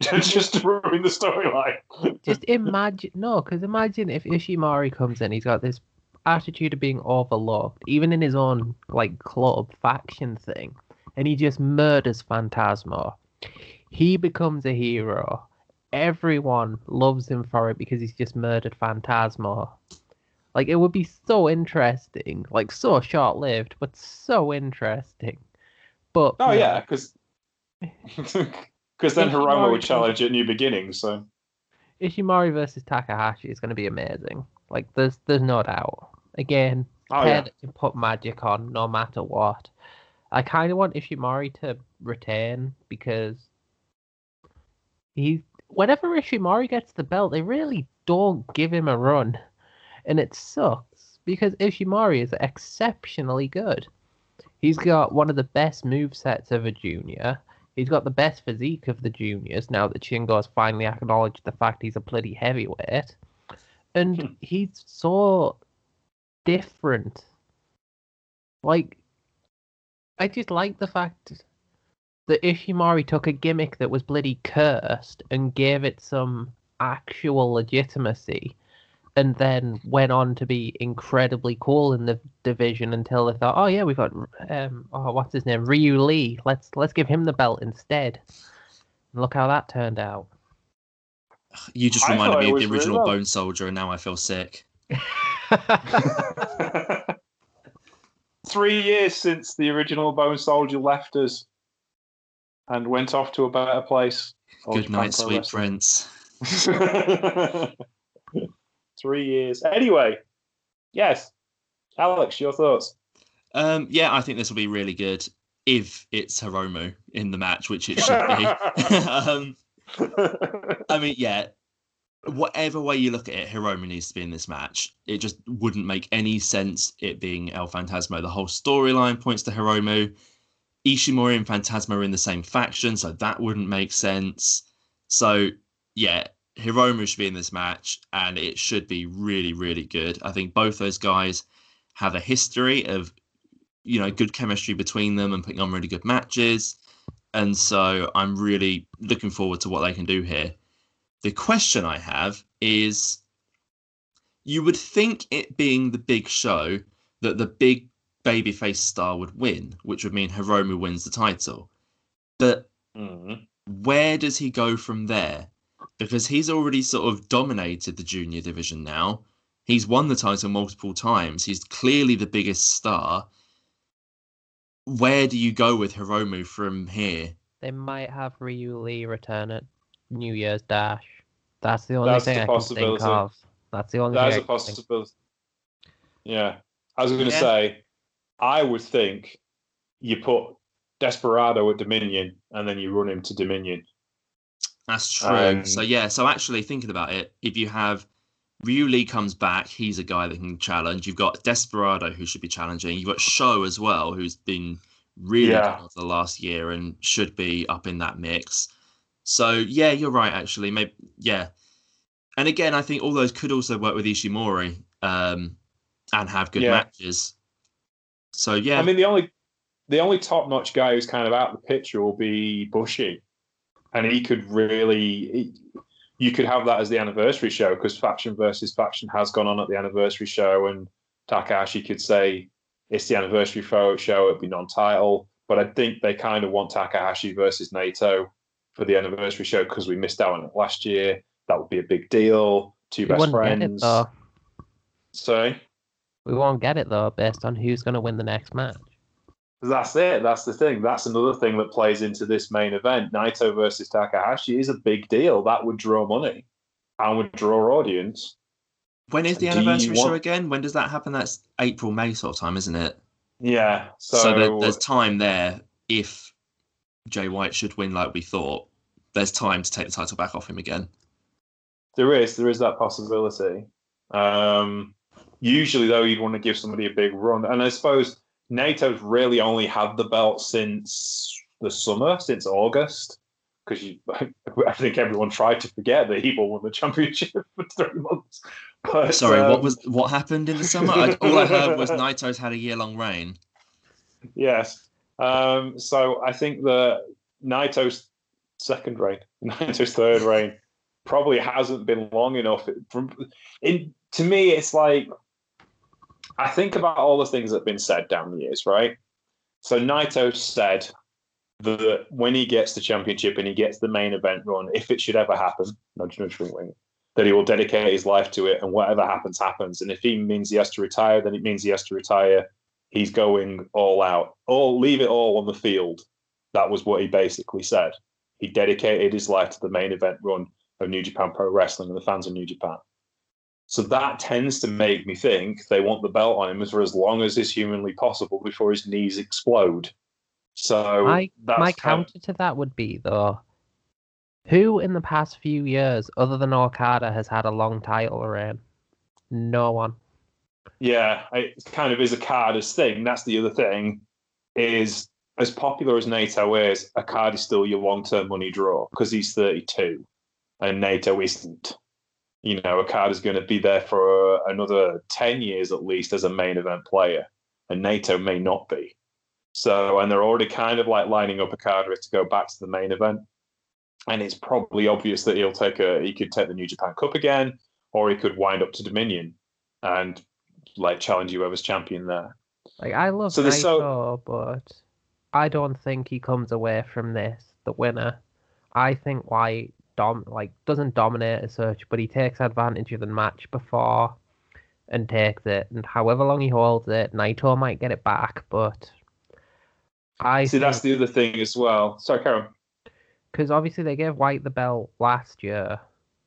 Just to ruin the storyline. Just imagine... No, because imagine if Ishimori comes in, he's got this attitude of being overlooked, even in his own, like, club faction thing, and he just murders Phantasmo. He becomes a hero. Everyone loves him for it because he's just murdered Phantasmo. Like, it would be so interesting. Like, so short-lived, but so interesting. But because then Hiromu would challenge at New Beginnings, so... Ishimori versus Takahashi is going to be amazing. Like, there's no doubt. Again, to put magic on no matter what. I kind of want Ishimori to retain, because whenever Ishimori gets the belt, they really don't give him a run. And it sucks, because Ishimori is exceptionally good. He's got one of the best movesets of a junior. He's got the best physique of the juniors, now that Shingo's finally acknowledged the fact he's a bloody heavyweight. And he's so different. Like, I just like the fact that Ishimori took a gimmick that was bloody cursed and gave it some actual legitimacy, and then went on to be incredibly cool in the division until they thought, oh yeah, we've got what's his name, Ryu Lee, let's give him the belt instead. And look how that turned out. You just reminded me of the original Bone Soldier, and now I feel sick. 3 years since the original Bone Soldier left us and went off to a better place. Good night, sweet prince. 3 years. Anyway, yes. Alex, your thoughts? Yeah, I think this will be really good if it's Hiromu in the match, which it should be. I mean, yeah, whatever way you look at it, Hiromu needs to be in this match. It just wouldn't make any sense it being El Phantasmo. The whole storyline points to Hiromu. Ishimori and Phantasmo are in the same faction, so that wouldn't make sense. So, yeah, Hiromu should be in this match, and it should be really, really good. I think both those guys have a history of, you know, good chemistry between them and putting on really good matches. And so I'm really looking forward to what they can do here. The question I have is, you would think it being the big show that the big babyface star would win, which would mean Hiromu wins the title. But where does he go from there? Because he's already sort of dominated the junior division now. He's won the title multiple times. He's clearly the biggest star. Where do you go with Hiromu from here? They might have Ryu Lee return at New Year's Dash. That's the only thing I can think of. That's the only thing. That's a possibility. Yeah. I was going to say, I would think you put Desperado at Dominion and then you run him to Dominion. That's true. So actually thinking about it, if you have Ryu Lee comes back, he's a guy that can challenge. You've got Desperado, who should be challenging. You've got Sho as well, who's been really good for the last year and should be up in that mix. So, yeah, you're right, actually. Maybe, yeah. And again, I think all those could also work with Ishimori and have good matches. So, yeah. I mean, the only top-notch guy who's kind of out of the picture will be Bushi. And he could really... You could have that as the anniversary show, because faction versus faction has gone on at the anniversary show, and Takahashi could say it's the anniversary show, it'd be non-title. But I think they kind of want Takahashi versus Naito for the anniversary show because we missed out on it last year. That would be a big deal. Two best friends. Sorry? We won't get it, though, based on who's going to win the next match. That's it. That's the thing. That's another thing that plays into this main event. Naito versus Takahashi is a big deal. That would draw money and would draw audience. When is the anniversary show again? When does that happen? That's April, May sort of time, isn't it? Yeah. So there's time there. If Jay White should win like we thought, there's time to take the title back off him again. There is that possibility. Usually, though, you'd want to give somebody a big run. And I suppose... NATO's really only had the belt since the summer, since August, because I think everyone tried to forget that Evil won the championship for 3 months. But, sorry, what happened in the summer? All I heard was NATO's had a year-long reign. Yes. So I think that NATO's second reign, NATO's third reign, probably hasn't been long enough. To me, it's like... I think about all the things that have been said down the years, right? So Naito said that when he gets the championship and he gets the main event run, if it should ever happen, that he will dedicate his life to it and whatever happens, happens. And if he means he has to retire, then it means he has to retire. He's going all out. Leave it all on the field. That was what he basically said. He dedicated his life to the main event run of New Japan Pro Wrestling and the fans of New Japan. So that tends to make me think they want the belt on him for as long as is humanly possible before his knees explode. So my counter to that would be, though, who in the past few years, other than Okada, has had a long title reign? No one. Yeah, it kind of is Okada's thing. That's the other thing, is as popular as Naito is, Okada's still your long-term money draw because he's 32 and Naito isn't. You know, Okada's going to be there for another 10 years at least as a main event player, and Naito may not be. So, and they're already kind of like lining up Okada to go back to the main event. And it's probably obvious that he could take the New Japan Cup again, or he could wind up to Dominion and like challenge whoever's champion there. Like, I love Naito, but I don't think he comes away from this the winner. I think White doesn't dominate as such, but he takes advantage of the match before and takes it. And however long he holds it, Naito might get it back, but that's the other thing as well. Sorry, Karen. Because obviously they gave White the belt last year.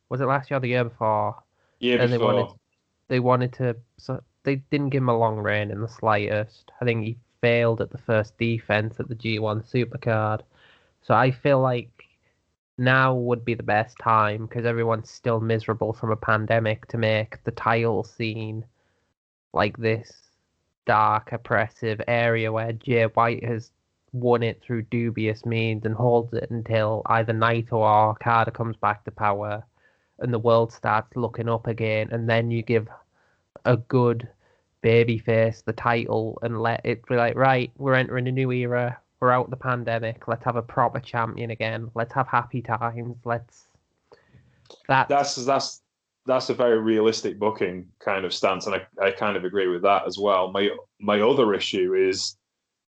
Was it last year or the year before? Yeah, before. So they didn't give him a long reign in the slightest. I think he failed at the first defense at the G1 Supercard. So I feel like now would be the best time, because everyone's still miserable from a pandemic, to make the title scene like this dark, oppressive area where Jay White has won it through dubious means and holds it until either Naito or Okada comes back to power and the world starts looking up again, and then you give a good babyface the title and let it be like, right, we're entering a new era, we're out of the pandemic, let's have a proper champion again, let's have happy times, let's... That's a very realistic booking kind of stance, and I kind of agree with that as well. My other issue is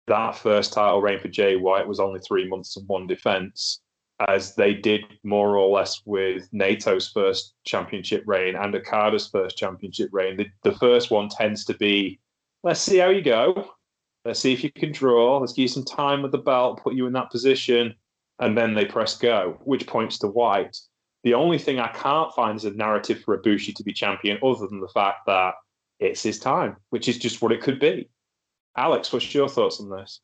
that first title reign for Jay White was only 3 months and one defense, as they did more or less with NATO's first championship reign and Okada's first championship reign. The first one tends to be, let's see how you go. Let's see if you can draw. Let's give you some time with the belt, put you in that position, and then they press go, which points to White. The only thing I can't find is a narrative for Ibushi to be champion other than the fact that it's his time, which is just what it could be. Alex, what's your thoughts on this?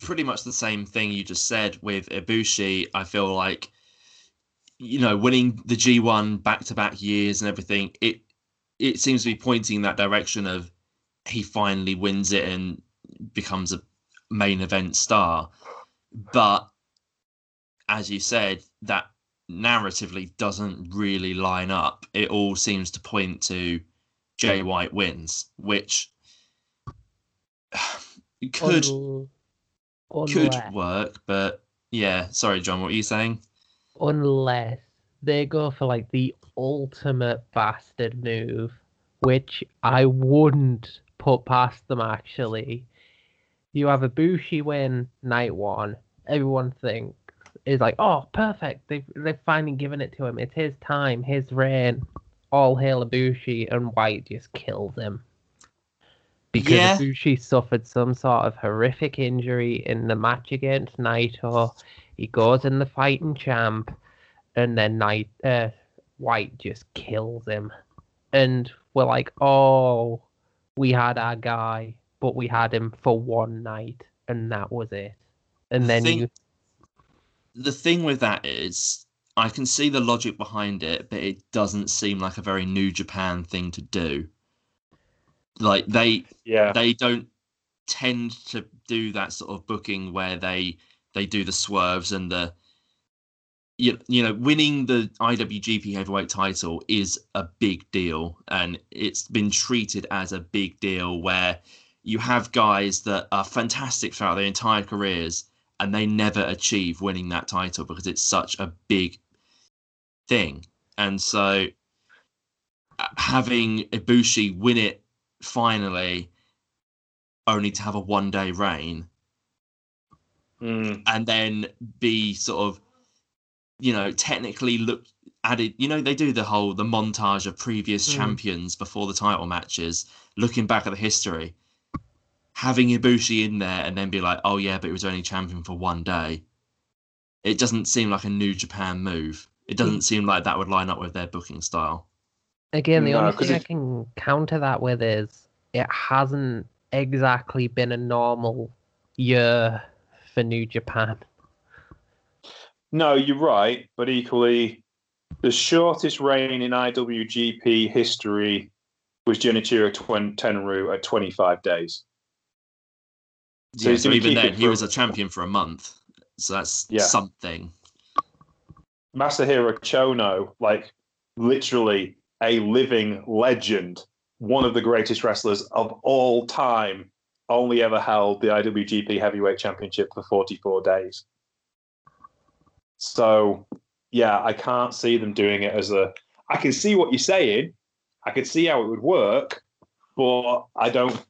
Pretty much the same thing you just said with Ibushi. I feel like, you know, winning the G1 back-to-back years and everything, it seems to be pointing in that direction of he finally wins it and becomes a main event star. But as you said, that narratively doesn't really line up. It all seems to point to Jay White wins, which could work, but yeah. Sorry, John, what are you saying? Unless they go for like the ultimate bastard move, which I wouldn't put past them actually. You have Ibushi win night one. Everyone thinks is like, oh, perfect. They've finally given it to him. It's his time, his reign. All hail Ibushi, and White just kills him. Because Ibushi suffered some sort of horrific injury in the match against Naito. He goes in the fighting champ, and then White just kills him. And we're like, oh, we had our guy, but we had him for one night, and that was it. And then the thing with that is, I can see the logic behind it, but it doesn't seem like a very New Japan thing to do. Like they don't tend to do that sort of booking where they do the swerves and the you know winning the IWGP Heavyweight title is a big deal, and it's been treated as a big deal where you have guys that are fantastic throughout their entire careers and they never achieve winning that title because it's such a big thing. And so having Ibushi win it finally, only to have a one-day reign, and then be sort of, you know, technically looked added. You know, they do the whole montage of previous champions before the title matches, looking back at the history, having Ibushi in there, and then be like, oh yeah, but he was only champion for one day. It doesn't seem like a New Japan move. It doesn't seem like that would line up with their booking style. Again, the only thing I can counter that with is it hasn't exactly been a normal year for New Japan. No, you're right, but equally, the shortest reign in IWGP history was Junichiro Tenryu at 25 days. So, yeah, so even then, he was a champion for a month. So that's something. Masahiro Chono, like literally a living legend, one of the greatest wrestlers of all time, only ever held the IWGP Heavyweight Championship for 44 days. So, yeah, I can't see them doing it as a... I can see what you're saying. I can see how it would work, but I don't...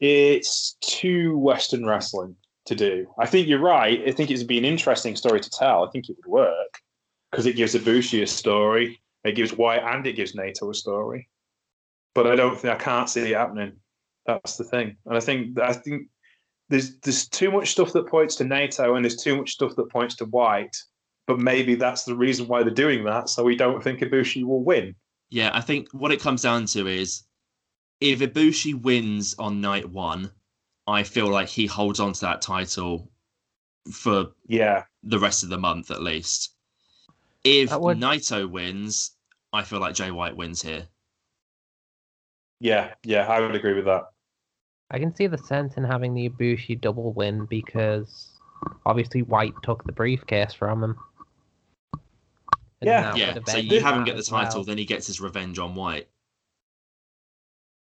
It's too Western wrestling to do. I think you're right. I think it would be an interesting story to tell. I think it would work because it gives Ibushi a story, it gives White, and it gives Naito a story. But I can't see it happening. That's the thing. And I think there's too much stuff that points to Naito, and there's too much stuff that points to White. But maybe that's the reason why they're doing that. So we don't think Ibushi will win. Yeah, I think what it comes down to is, if Ibushi wins on night one, I feel like he holds on to that title for the rest of the month at least. If Naito wins, I feel like Jay White wins here. Yeah, I would agree with that. I can see the sense in having the Ibushi double win because obviously White took the briefcase from him. So you have him get the title, then he gets his revenge on White.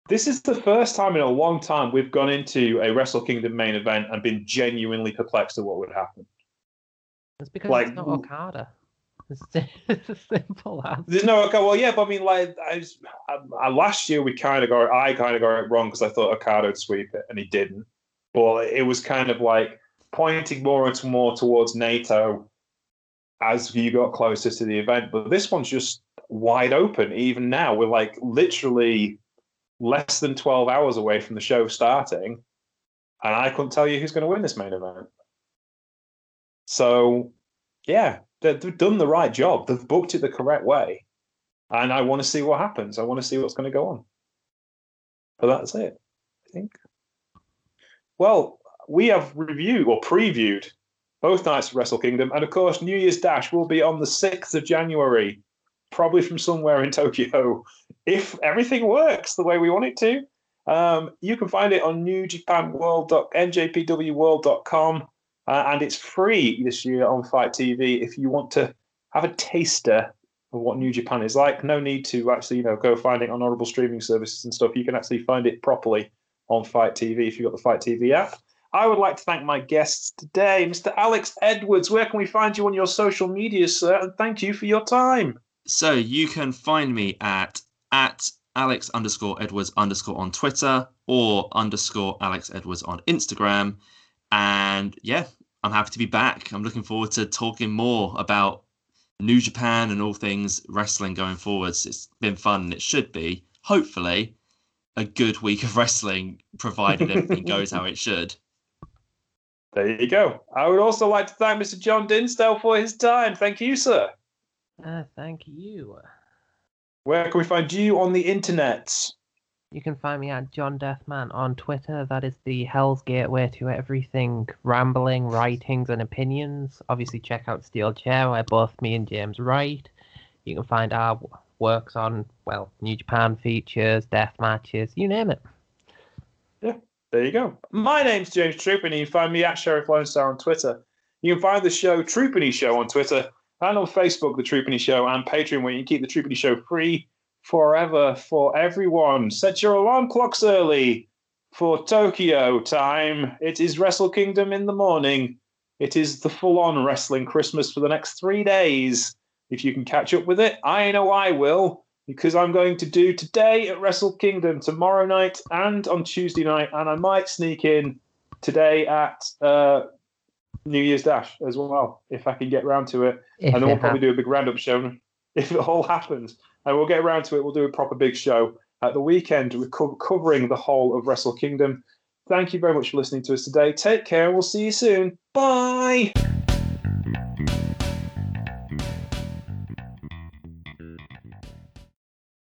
This is the first time in a long time we've gone into a Wrestle Kingdom main event and been genuinely perplexed at what would happen. It's because it's not Okada. It's simple as. There's no Okada. Well, yeah, but I mean, like, last year I kind of got it wrong because I thought Okada would sweep it, and he didn't. But it was kind of like pointing more and more towards Naito as you got closer to the event. But this one's just wide open. Even now, we're like literally less than 12 hours away from the show starting, and I couldn't tell you who's going to win this main event. So, yeah, they've done the right job. They've booked it the correct way, and I want to see what happens. I want to see what's going to go on. But that's it, I think. Well, we have reviewed or previewed both nights of Wrestle Kingdom, and of course, New Year's Dash will be on the 6th of January. Probably from somewhere in Tokyo, if everything works the way we want it to. You can find it on newjapanworld.njpwworld.com, and it's free this year on Fight TV if you want to have a taster of what New Japan is like. No need to actually go find it on honorable streaming services and stuff. You can actually find it properly on Fight TV if you've got the Fight TV app. I would like to thank my guests today. Mr. Alex Edwards, where can we find you on your social media, sir? And thank you for your time. So you can find me at Alex_Edwards_ on Twitter or _Alex Edwards on Instagram. And yeah, I'm happy to be back. I'm looking forward to talking more about New Japan and all things wrestling going forwards. It's been fun, and it should be, hopefully, a good week of wrestling, provided everything goes how it should. There you go. I would also like to thank Mr. John Dinsdale for his time. Thank you, sir. Thank you. Where can we find you on the internet? You can find me at John Deathman on Twitter. That is the Hell's Gateway to everything rambling, writings, and opinions. Obviously, check out Steel Chair, where both me and James write. You can find our works on, New Japan features, death matches, you name it. Yeah, there you go. My name's James Trupany. You can find me at Sheriff Lone Star on Twitter. You can find the show Trupany Show on Twitter. And on Facebook, The Trupany Show, and Patreon, where you can keep The Trupany Show free forever for everyone. Set your alarm clocks early for Tokyo time. It is Wrestle Kingdom in the morning. It is the full-on wrestling Christmas for the next 3 days. If you can catch up with it, I know I will, because I'm going to do today at Wrestle Kingdom, tomorrow night, and on Tuesday night, and I might sneak in today at... New Year's Dash as well, if I can get round to it. And then we'll probably do a big roundup show if it all happens. And we'll get round to it. We'll do a proper big show at the weekend. We're covering the whole of Wrestle Kingdom. Thank you very much for listening to us today. Take care. We'll see you soon. Bye.